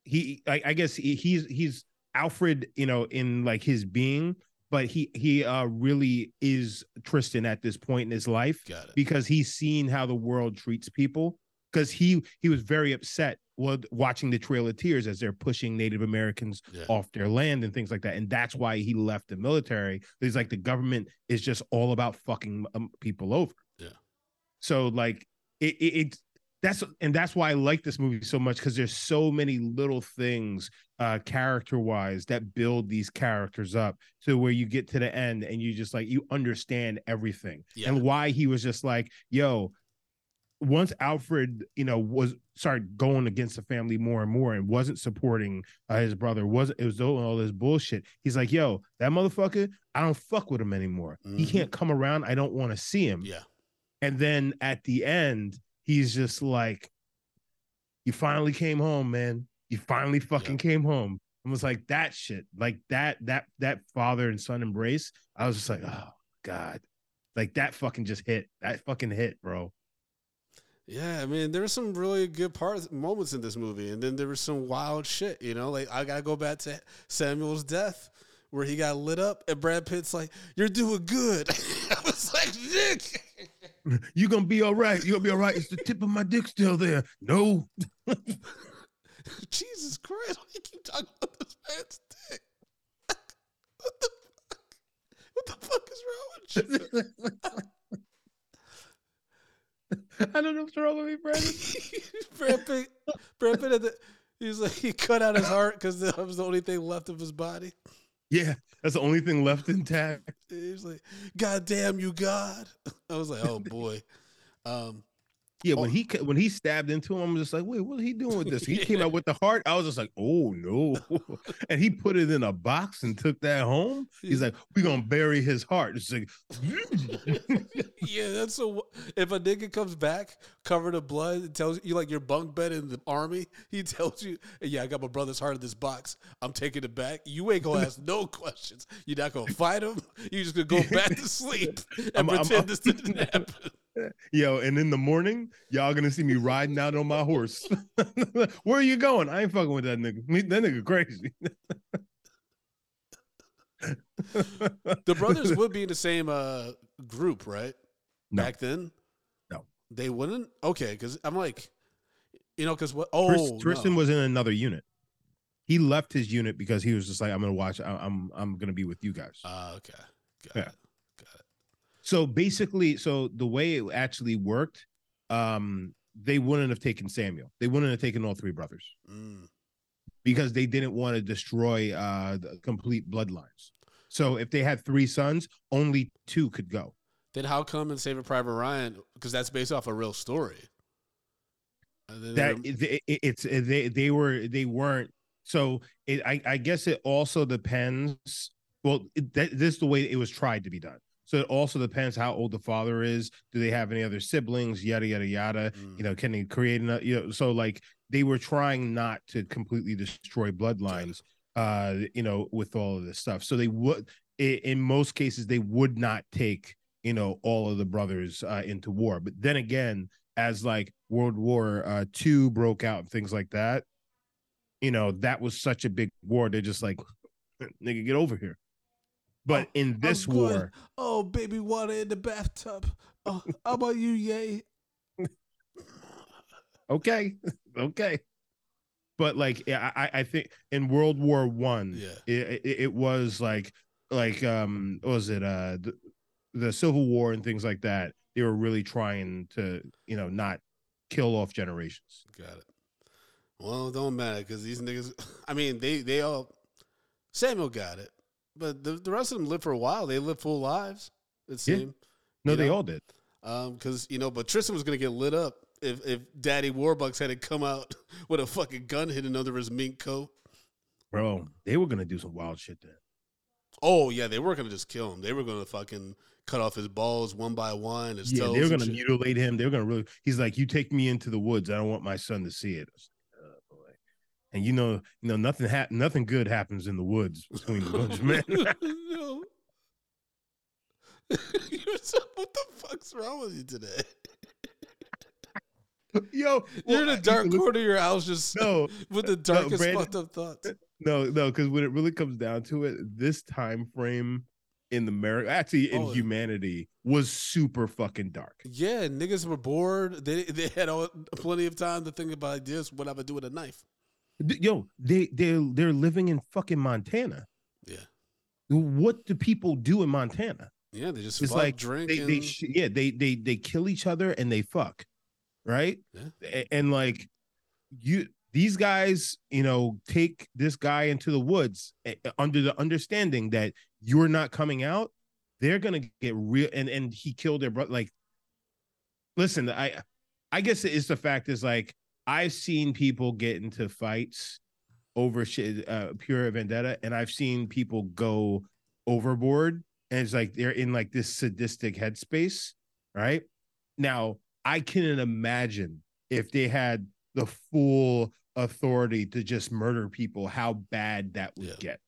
he I, I guess he, he's he's Alfred, you know, in like his being, but he he uh, really is Tristan at this point in his life because he's seen how the world treats people. Because he he was very upset while watching the Trail of Tears as they're pushing Native Americans yeah. off their land and things like that, and that's why he left the military. He's like the government is just all about fucking people over. Yeah. So like it it, it that's and that's why I like this movie so much because there's so many little things uh, character wise that build these characters up to where you get to the end and you just like you understand everything yeah. and why he was just like yo. Once Alfred, you know, was started going against the family more and more and wasn't supporting uh, his brother, wasn't it was doing all this bullshit. He's like, yo, that motherfucker, I don't fuck with him anymore. Mm-hmm. He can't come around. I don't want to see him. Yeah. And then at the end, he's just like, you finally came home, man. You finally fucking yeah. came home. I was like, that shit, like that, that, that father and son embrace. I was just like, oh, God, like that fucking just hit. That fucking hit, bro. Yeah, I mean, there were some really good parts, moments in this movie, and then there was some wild shit, you know? Like, I gotta go back to Samuel's death, where he got lit up, and Brad Pitt's like, you're doing good. I was like, Nick! You're gonna be all right. You're gonna be all right. It's the tip of my dick still there. No. Jesus Christ, why do you keep talking about this man's dick? What the fuck? What the fuck is wrong with you? I don't know what's wrong with me, Brandon. Brad Pitt, Brad Pitt at the, he was like, he cut out his heart because that was the only thing left of his body. Yeah, that's the only thing left intact. He was like, "God damn you, God!" I was like, "Oh boy." Um, yeah, when oh. he when he stabbed into him, I'm just like, "Wait, what are he doing with this?" He yeah. came out with the heart. I was just like, "Oh no!" And he put it in a box and took that home. He's like, "We're gonna bury his heart." It's like, yeah, that's so. If a nigga comes back covered in blood and tells you, like, your bunk bed in the army, he tells you, yeah, I got my brother's heart in this box. I'm taking it back. You ain't gonna ask no questions. You're not gonna fight him. You're just gonna go back to sleep and I'm, pretend I'm, I'm, this didn't happen. Yo, and in the morning, y'all gonna see me riding out on my horse. Where are you going? I ain't fucking with that nigga. That nigga crazy. The brothers would be in the same uh, group, right? No. Back then? No. They wouldn't? Okay, because I'm like, you know, because what? Oh, Tristan no. was in another unit. He left his unit because he was just like, I'm going to watch. I'm I'm going to be with you guys. Uh, okay. Got yeah. it. Got it. So basically, so the way it actually worked, um, they wouldn't have taken Samuel. They wouldn't have taken all three brothers. Mm. Because they didn't want to destroy uh, the complete bloodlines. So if they had three sons, only two could go. Then how come in Saving Private Ryan? Because that's based off a real story. That it, it, it's they they were they weren't. So it, I I guess it also depends. Well, it, that, this is the way it was tried to be done. So it also depends how old the father is. Do they have any other siblings? Yada yada yada. Mm. You know, can they create another? You know, so like they were trying not to completely destroy bloodlines. Uh, you know, with all of this stuff. So they would, in most cases, they would not take, you know, all of the brothers uh, into war. But then again, as like World War uh, Two broke out and things like that, you know, that was such a big war. They're just like, nigga, get over here. But oh, in this I'm war. Good. Oh, baby, water in the bathtub. Oh, how about you, yay? Okay. Okay. But like, I, I think in World War One, yeah. it, it, it was like, like, um, what was it? Uh, the, the Civil War and things like that, they were really trying to, you know, not kill off generations. Got it. Well, it don't matter because these niggas, I mean, they, they all, Samuel got it, but the, the rest of them lived for a while. They lived full lives, it seemed. Yeah. No, they know? all did. Um, because, you know, but Tristan was going to get lit up if if Daddy Warbucks had to come out with a fucking gun hidden under his mink coat. Bro, they were going to do some wild shit then. Oh, yeah, they weren't going to just kill him. They were going to fucking cut off his balls one by one. His yeah, toes they were going to mutilate him. They were going to really. He's like, you take me into the woods. I don't want my son to see it. I was like, oh, boy. And you know, you know, nothing ha- nothing good happens in the woods between the bunch, man. No. You're so, what the fuck's wrong with you today? Yo, well, you're in a dark I, corner of your house just no, with the darkest no, Brandon, fucked up thoughts. No, no, because when it really comes down to it, this time frame in America, actually in oh, humanity, was super fucking dark. Yeah, niggas were bored. They they had all, plenty of time to think about ideas. What I would do with a knife. Yo, they they they're living in fucking Montana. Yeah. What do people do in Montana? Yeah, they just it's fuck, like drink. They, and... they yeah they they they kill each other and they fuck. Right. Yeah. And like you, these guys, you know, take this guy into the woods under the understanding that you're not coming out. They're going to get real. And, and he killed their brother. Like, listen, I, I guess it's the fact is like, I've seen people get into fights over shit, uh, pure vendetta. And I've seen people go overboard and it's like, they're in like this sadistic headspace. Right now, I couldn't imagine if they had the full authority to just murder people, how bad that would yeah. get.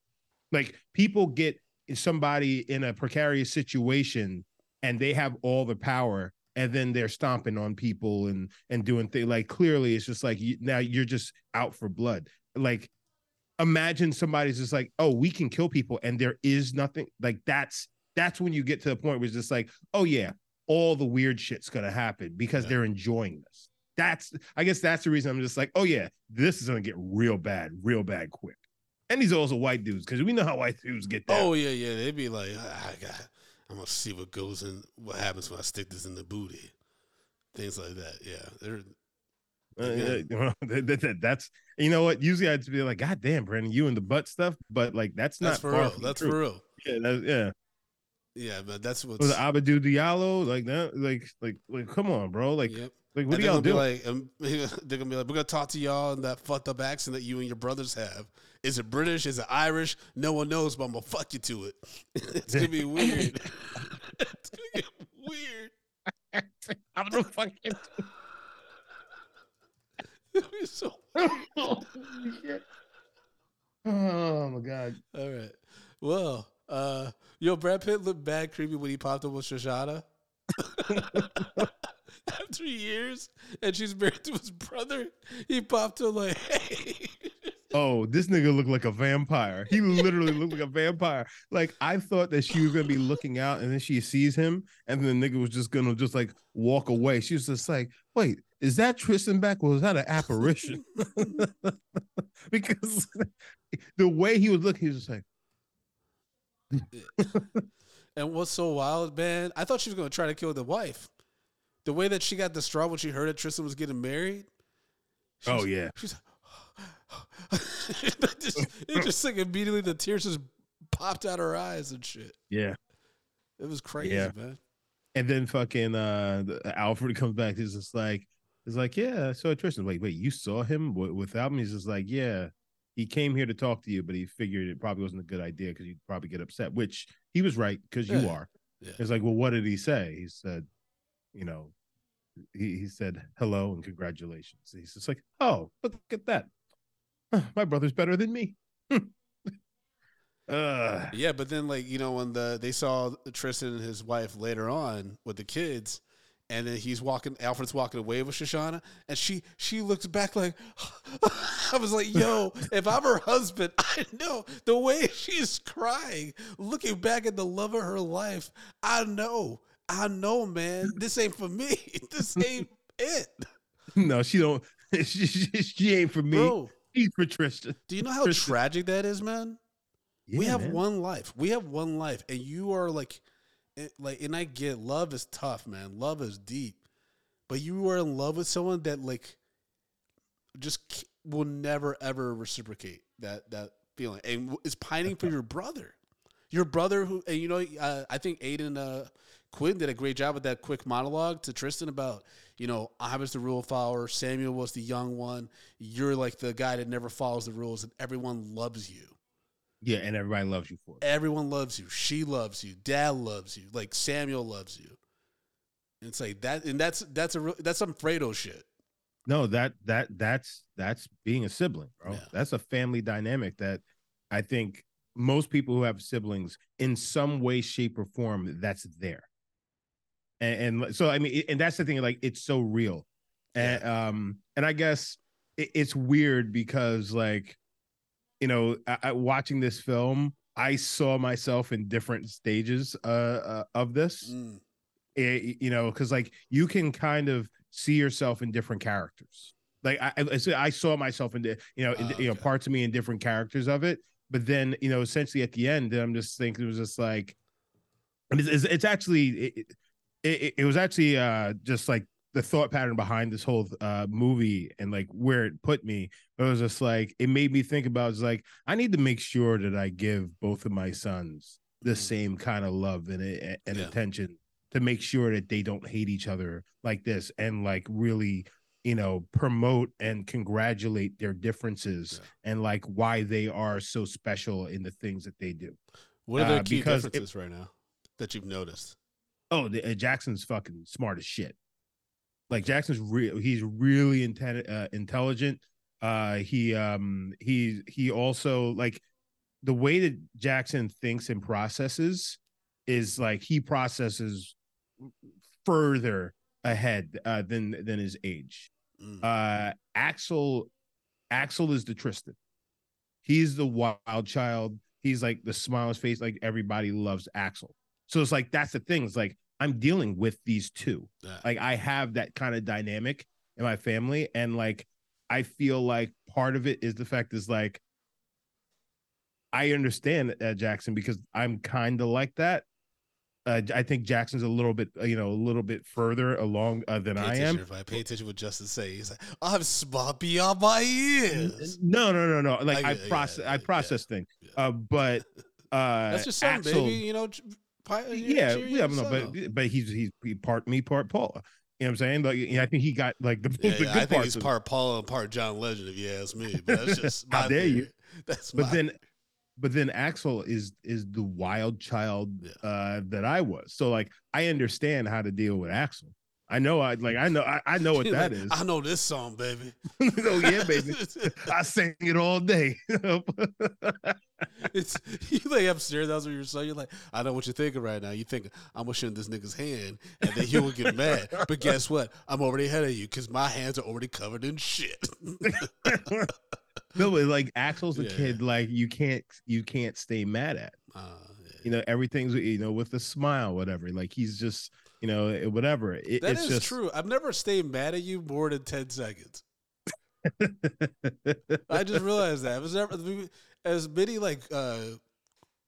Like people get somebody in a precarious situation and they have all the power and then they're stomping on people and, and doing things like clearly it's just like you, now you're just out for blood. Like imagine somebody's just like, oh, we can kill people and there is nothing like that's, that's when you get to the point where it's just like, oh yeah, all the weird shit's going to happen because yeah. they're enjoying this. that's, I guess that's the reason I'm just like, oh yeah, this is going to get real bad, real bad quick. And these are also white dudes, because we know how white dudes get down. Oh yeah, yeah, they'd be like, ah, I got, I'm going to see what goes in, what happens when I stick this in the booty. Things like that, yeah. They're, Uh, that, that, that's you know what. Usually I'd be like, "God damn, Brandon, you and the butt stuff," but like that's not that's for far real. From that's for real. Yeah, that, yeah, yeah. But that's what the Abdou Diallo like that. Like, like, like, come on, bro. Like, yep. like, what and do y'all do? Like, um, they're gonna be like, "We're gonna talk to y'all in that fucked up accent that you and your brothers have. Is it British? Is it Irish? No one knows, but I'm gonna fuck you to it." It's gonna be weird. It's gonna get weird. I'm gonna fuck you. To- So oh, shit. Oh my god. All right. Well, uh, yo, Brad Pitt looked bad creepy when he popped up with Shoshana after years and she's married to his brother. He popped up like, hey. Oh, this nigga looked like a vampire. He literally looked like a vampire. Like, I thought that she was going to be looking out and then she sees him and then the nigga was just going to just like walk away. She was just like, wait, is that Tristan Beck? Or was that an apparition? Because the way he was looking, he was just like. And what's so wild, man, I thought she was going to try to kill the wife. The way that she got distraught when she heard that Tristan was getting married. She oh, was, yeah. She was like. it, just, it just like immediately the tears just popped out her eyes and shit. Yeah, it was crazy, yeah. man. And then fucking uh, Alfred comes back. He's just like, he's like, yeah, I saw Tristan. Wait, wait, you saw him w- without me? He's just like, yeah, he came here to talk to you, but he figured it probably wasn't a good idea because you'd probably get upset. Which he was right because you yeah. are. Yeah. It's like, well, what did he say? He said, you know, he he said hello and congratulations. And he's just like, oh, look at that. My brother's better than me. uh, yeah, but then, like, you know, when the they saw Tristan and his wife later on with the kids, and then he's walking, Alfred's walking away with Shoshana, and she she looks back like, I was like, yo, if I'm her husband, I know the way she's crying, looking back at the love of her life. I know, I know, man, this ain't for me. This ain't it. No, she don't. She, she, she ain't for me. Bro. For Tristan. Do you know how Tristan. tragic that is, man? Yeah, we have man. one life. We have one life, and you are like, like, and I get love is tough, man. Love is deep, but you are in love with someone that like, just will never ever reciprocate that that feeling, and is pining for your brother, your brother who, and you know, uh, I think Aidan uh, Quinn did a great job with that quick monologue to Tristan about. You know, I was the rule follower. Samuel was the young one. You're like the guy that never follows the rules, and everyone loves you. Yeah, and everybody loves you for it. Everyone loves you. She loves you. Dad loves you. Like Samuel loves you. And it's like that, and that's that's a real, that's some Fredo shit. No, that that that's that's being a sibling, bro. Yeah. That's a family dynamic that I think most people who have siblings in some way, shape, or form, that's there. And, and so, I mean, and that's the thing, like, it's so real. And, um, and I guess it, it's weird because, like, you know, I, I, watching this film, I saw myself in different stages uh, uh, of this, mm. it, you know, because, like, you can kind of see yourself in different characters. Like, I, I, I saw myself in, the, you know, in, oh, okay. you know, parts of me in different characters of it. But then, you know, essentially at the end, I'm just thinking it was just like, it's, it's, it's actually... It, it, It, it was actually uh, just like the thought pattern behind this whole uh, movie and like where it put me. It was just like, it made me think about, it's like, I need to make sure that I give both of my sons the same kind of love and, and yeah. attention to make sure that they don't hate each other like this and like really, you know, promote and congratulate their differences yeah. and like why they are so special in the things that they do. What are their uh, key differences it, right now that you've noticed? Oh, the, uh, Jackson's fucking smart as shit. Like Jackson's real. He's really inten- uh, intelligent. Uh, he um he he also like the way that Jackson thinks and processes is like he processes further ahead uh, than than his age. Mm. Uh, Axel Axel is the Tristan. He's the wild child. He's like the smilest face. Like everybody loves Axel. So it's like that's the thing. It's like I'm dealing with these two. Yeah. Like I have that kind of dynamic in my family. And like, I feel like part of it is the fact is like, I understand uh, Jackson because I'm kind of like that. Uh, I think Jackson's a little bit, you know, a little bit further along uh, than I am. If I pay attention to what Justin says, he's like, I'm sloppy on my ears. No, no, no, no. Like I, I process, yeah, I process yeah, things. Yeah. Uh, but uh, that's your son, Axel, baby. You know, pi- yeah, yeah. No, but but he's he's he part me, part Paula. You know what I'm saying? Like, yeah, I think he got like the, yeah, the good yeah, I think parts he's part Paula, part John Legend. If you ask me, but that's just how dare theory. You? That's but my then. But then Axel is is the wild child uh, that I was. So like I understand how to deal with Axel. I know I like I know I, I know what that is. I know this song, baby. Oh yeah, baby. I sang it all day. It's you like upstairs. That's what you're saying. You're like, I know what you're thinking right now. You think I'm gonna shoot this nigga's hand, and then he will get mad. But guess what? I'm already ahead of you because my hands are already covered in shit. No, but like Axel's a yeah. kid. Like you can't, you can't stay mad at. Uh, yeah. You know, everything's you know with a smile, whatever. Like he's just, you know, whatever. It, that it's is just... true. I've never stayed mad at you more than ten seconds. I just realized that. It was never as many like uh,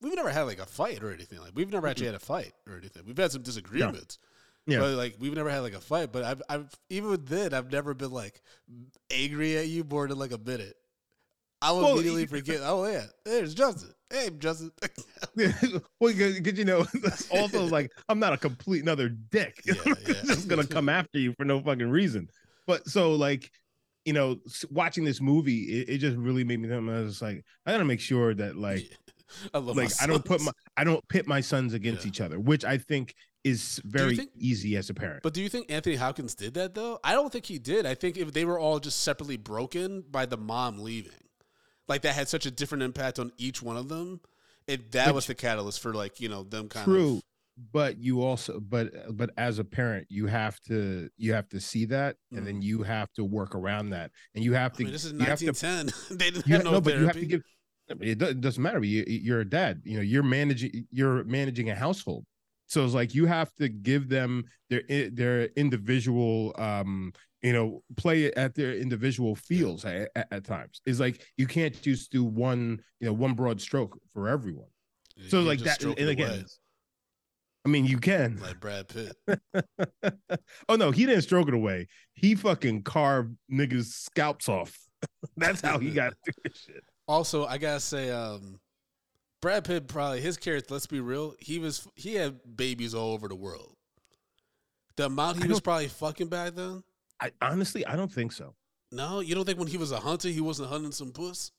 we've never had like a fight or anything. Like we've never actually had a fight or anything. We've had some disagreements. No. Yeah, but like we've never had like a fight. But I've, I've even then I've never been like angry at you more than like a minute. I will well, immediately forget. Oh yeah, there's Justin. Hey, Justin. Yeah, well, because you know, also like I'm not a complete another dick. Yeah, yeah. Just gonna come after you for no fucking reason. But so like, you know, watching this movie, it, it just really made me. I was just like, I gotta make sure that like, yeah. I love like I don't put my I don't pit my sons against yeah. each other, which I think is very think, easy as a parent. But do you think Anthony Hopkins did that though? I don't think he did. I think if they were all just separately broken by the mom leaving. Like that had such a different impact on each one of them. It that Which, was the catalyst for like, you know, them kind true, of True. But you also but but as a parent, you have to you have to see that mm-hmm. and then you have to work around that. And you have to I mean, this is nineteen ten. They didn't have no, no but you have to give it doesn't matter. You you're a dad. You know, you're managing you're managing a household. So it's like you have to give them their their individual um you know, play at their individual fields at, at, at times. It's like you can't just do one, you know, one broad stroke for everyone. You so like that, and again, I mean, you can. Like Brad Pitt. Oh no, he didn't stroke it away. He fucking carved niggas' scalps off. That's how he got through this shit. Also, I gotta say, um, Brad Pitt probably his character. Let's be real. He was he had babies all over the world. The amount he was probably fucking back then. I honestly, I don't think so. No, you don't think when he was a hunter, he wasn't hunting some puss?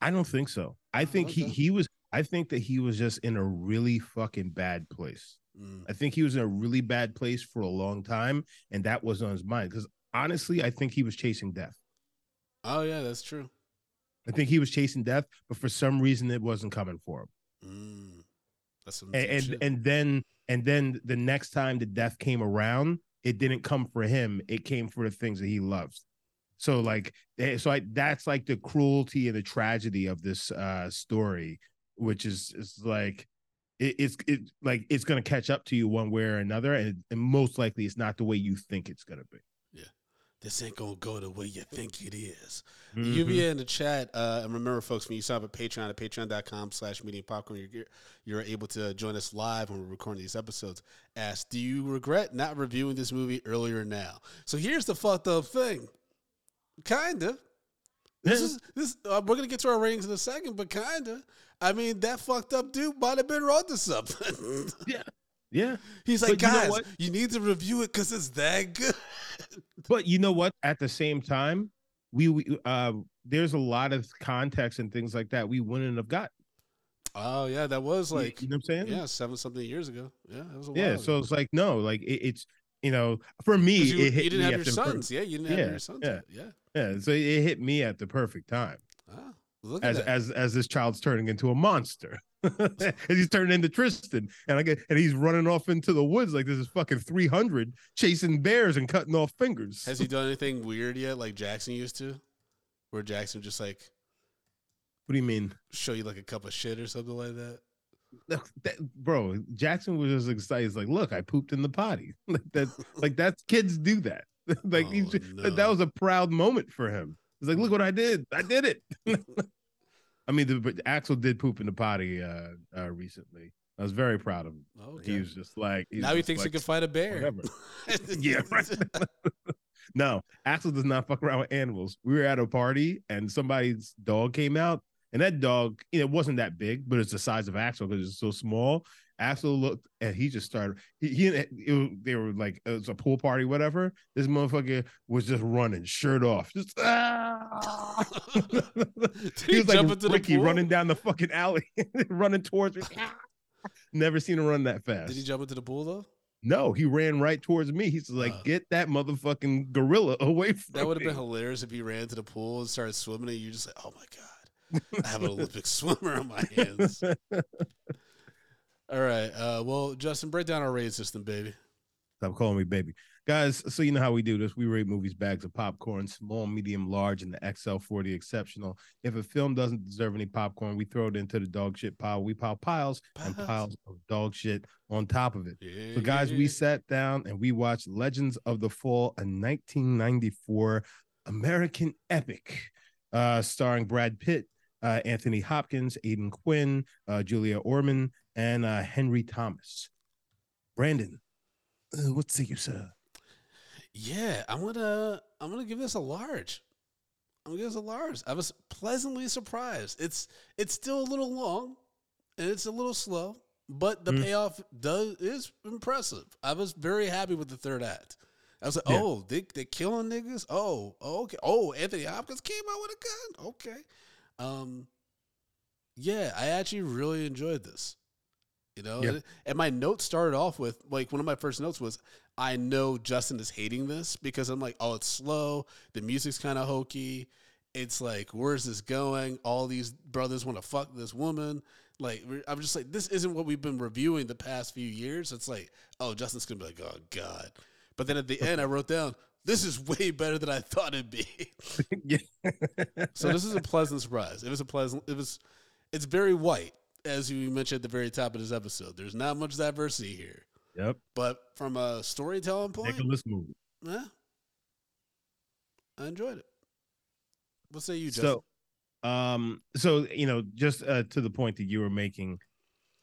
I don't think so. I think okay. he he was. I think that he was just in a really fucking bad place. Mm. I think he was in a really bad place for a long time, and that was on his mind. Because honestly, I think he was chasing death. Oh yeah, that's true. I think he was chasing death, but for some reason, it wasn't coming for him. Mm. That's some and and, and then and then the next time the death came around. It didn't come for him. It came for the things that he loves. So like, so I, that's like the cruelty and the tragedy of this uh, story, which is, is like, it, it's it, like, it's going to catch up to you one way or another. And, and most likely it's not the way you think it's going to be. Yeah. This ain't going to go the way you think it is. Mm-hmm. You be in the chat. Uh, and remember folks, when you sign up at Patreon at patreon.com slash media popcorn, you're, you're able to join us live when we're recording these episodes. Ask, do you regret not reviewing this movie earlier now? So here's the fucked up thing. Kind of. This is, this, uh, we're going to get to our ratings in a second, but kind of. I mean, that fucked up dude might have been wrong to something. Yeah. Yeah. He's like, but guys, you know you need to review it because it's that good. But you know what? At the same time, we, we uh, there's a lot of context and things like that we wouldn't have gotten. Oh, yeah. That was like, you know what I'm saying? Yeah, seven something years ago. Yeah. It was a yeah. While so ago. It's like, no, like it, it's, you know, for me, you, it hit you didn't me have your sons. Per- yeah. You didn't yeah, have your sons. Yeah. Yeah. Yeah. So it hit me at the perfect time. Ah, look at as, that. as, as this child's turning into a monster. And he's turning into Tristan, and I get, and he's running off into the woods like this is fucking three hundred, chasing bears and cutting off fingers. Has he done anything weird yet, like Jackson used to, where Jackson just like, what do you mean, show you like a cup of shit or something like that? That bro, Jackson was just excited. He's like, look, I pooped in the potty. Like that, like that's kids do that. Like oh, he's just, no. that was a proud moment for him. He's like, look what I did. I did it. I mean, the, but Axel did poop in the potty uh, uh, recently. I was very proud of him. Okay. He was just like, he now he just thinks like, he can fight a bear. Yeah, right. No, Axel does not fuck around with animals. We were at a party and somebody's dog came out, and that dog, you know, it wasn't that big, but it's the size of Axel because it's so small. Axel looked and he just started. He, he it, it, they were like it was a pool party, whatever. This motherfucker was just running, shirt off, just ah. he, he was like Ricky running down the fucking alley, running towards me. Never seen him run that fast. Did he jump into the pool though? No, he ran right towards me. He's like, uh, get that motherfucking gorilla away from me. That would have been hilarious if he ran to the pool and started swimming, and you just like, oh my god, I have an Olympic swimmer on my hands. All right. Uh, well, Justin, break down our rating system, baby. Stop calling me baby. Guys, so you know how we do this. We rate movies, bags of popcorn, small, medium, large, and the X L forty exceptional. If a film doesn't deserve any popcorn, we throw it into the dog shit pile. We pile piles, piles. and piles of dog shit on top of it. Yeah, so, guys, yeah. we sat down and we watched Legends of the Fall, a nineteen ninety-four American epic uh, starring Brad Pitt, uh, Anthony Hopkins, Aidan Quinn, uh, Julia Ormond, and uh, Henry Thomas. Brandon, uh, what say you, sir? Yeah, I'm gonna I'm gonna give this a large. I'm gonna give this a large. I was pleasantly surprised. It's it's still a little long, and it's a little slow, but the mm. payoff does is impressive. I was very happy with the third act. I was like, yeah. oh, they they killing niggas. Oh, oh, okay. Oh, Anthony Hopkins came out with a gun. Okay, um, yeah, I actually really enjoyed this. You know, yep. and my note started off with, like, one of my first notes was, I know Justin is hating this because I'm like, oh, it's slow. The music's kind of hokey. It's like, where's this going? All these brothers want to fuck this woman. Like, I'm just like, this isn't what we've been reviewing the past few years. It's like, oh, Justin's going to be like, oh, God. But then at the end, I wrote down, this is way better than I thought it'd be. So this is a pleasant surprise. It was a pleasant, it was, it's very white. As you mentioned at the very top of this episode, there's not much diversity here. Yep. But from a storytelling point, Nicholas movie. Yeah, I enjoyed it. What say you, Justin? So, um, so you know, just uh, to the point that you were making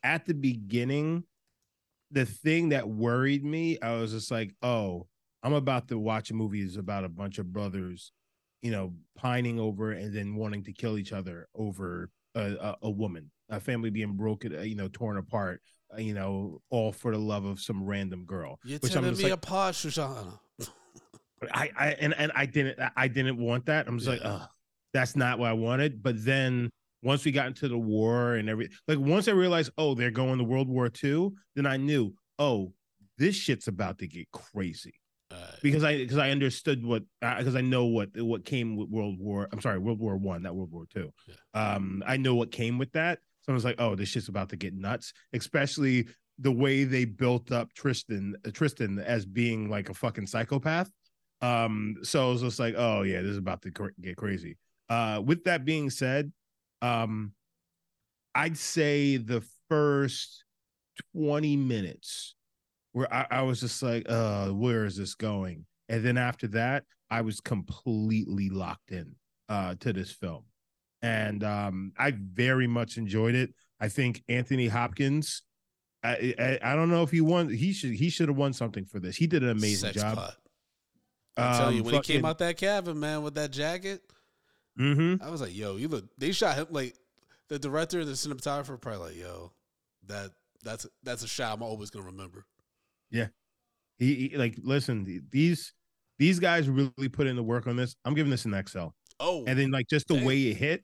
at the beginning, the thing that worried me, I was just like, oh, I'm about to watch a movie that's about a bunch of brothers, you know, pining over and then wanting to kill each other over a, a, a woman. A family being broken, you know, torn apart, you know, all for the love of some random girl. You're which telling I'm just me like, apart, Shoshana. I, I and, and I didn't I didn't want that. I'm just yeah. like, oh, that's not what I wanted. But then once we got into the war and everything, like once I realized, oh, they're going to World War Two, then I knew, oh, this shit's about to get crazy. Uh, because I because I understood what because uh, I know what what came with World War. I'm sorry, World War One, not World War Two. Yeah. Um, I know what came with that. So I was like, oh, this shit's about to get nuts, especially the way they built up Tristan uh, Tristan as being like a fucking psychopath. Um, so I was just like, oh, yeah, this is about to cr- get crazy. Uh, with that being said, um, I'd say the first twenty minutes where I, I was just like, uh, where is this going? And then after that, I was completely locked in uh, to this film. And um, I very much enjoyed it. I think Anthony Hopkins. I, I I don't know if he won. He should he should have won something for this. He did an amazing Sex job. Pot. I um, tell you, when fucking, he came out that cabin, man, with that jacket, mm-hmm. I was like, "Yo, you look." They shot him like the director and the cinematographer probably like, "Yo, that that's that's a shot I'm always gonna remember." Yeah, he, he like listen these these guys really put in the work on this. I'm giving this an X L. Oh, and then like just the dang. way it hit.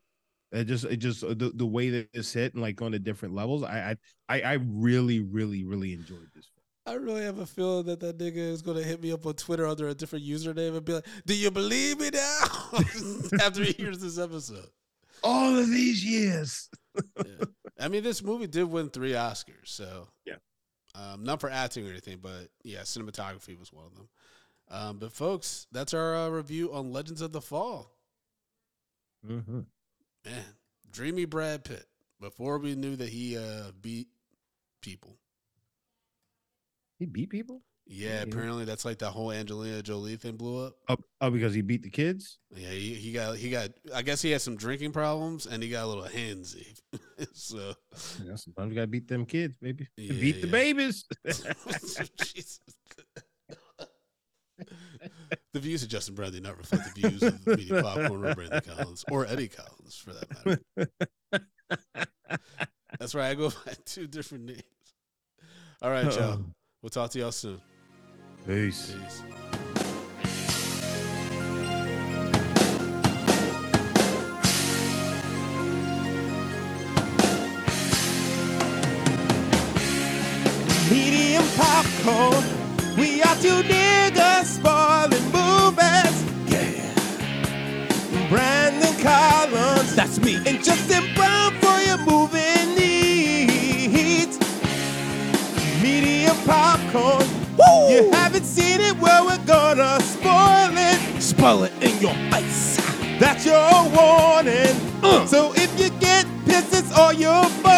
It just, it just the, the way that it's hit and like on the different levels. I, I, I really, really, really enjoyed this film. I really have a feeling that that nigga is gonna hit me up on Twitter under a different username and be like, "Do you believe me now?" After he hears this episode, all of these years. Yeah. I mean, this movie did win three Oscars, so yeah, um, not for acting or anything, but yeah, cinematography was one of them. Um, but folks, that's our uh, review on Legends of the Fall. Mm-hmm. Man, dreamy Brad Pitt before we knew that he uh, beat people. He beat people? Yeah, apparently that's like the whole Angelina Jolie thing blew up. Oh, oh because he beat the kids? Yeah, he, he got he got. I guess he had some drinking problems and he got a little handsy. So yeah, sometimes you gotta beat them kids, baby. Yeah, beat yeah. the babies. Jesus. The views of Justin Brown did not reflect the views of Media Popcorn or Brandon Collins or Eddie Collins, for that matter. That's right. I go by two different names. All right, Uh-oh. y'all. We'll talk to y'all soon. Peace. Peace. Medium popcorn. We are two niggas spoiling movies. Yeah. Brandon Collins. That's me. And Justin Brown for your movie needs. Medium popcorn. Woo! You haven't seen it, well, we're gonna spoil it. Spoil it in your face. That's your warning. Uh. So if you get pissed, it's all your fault.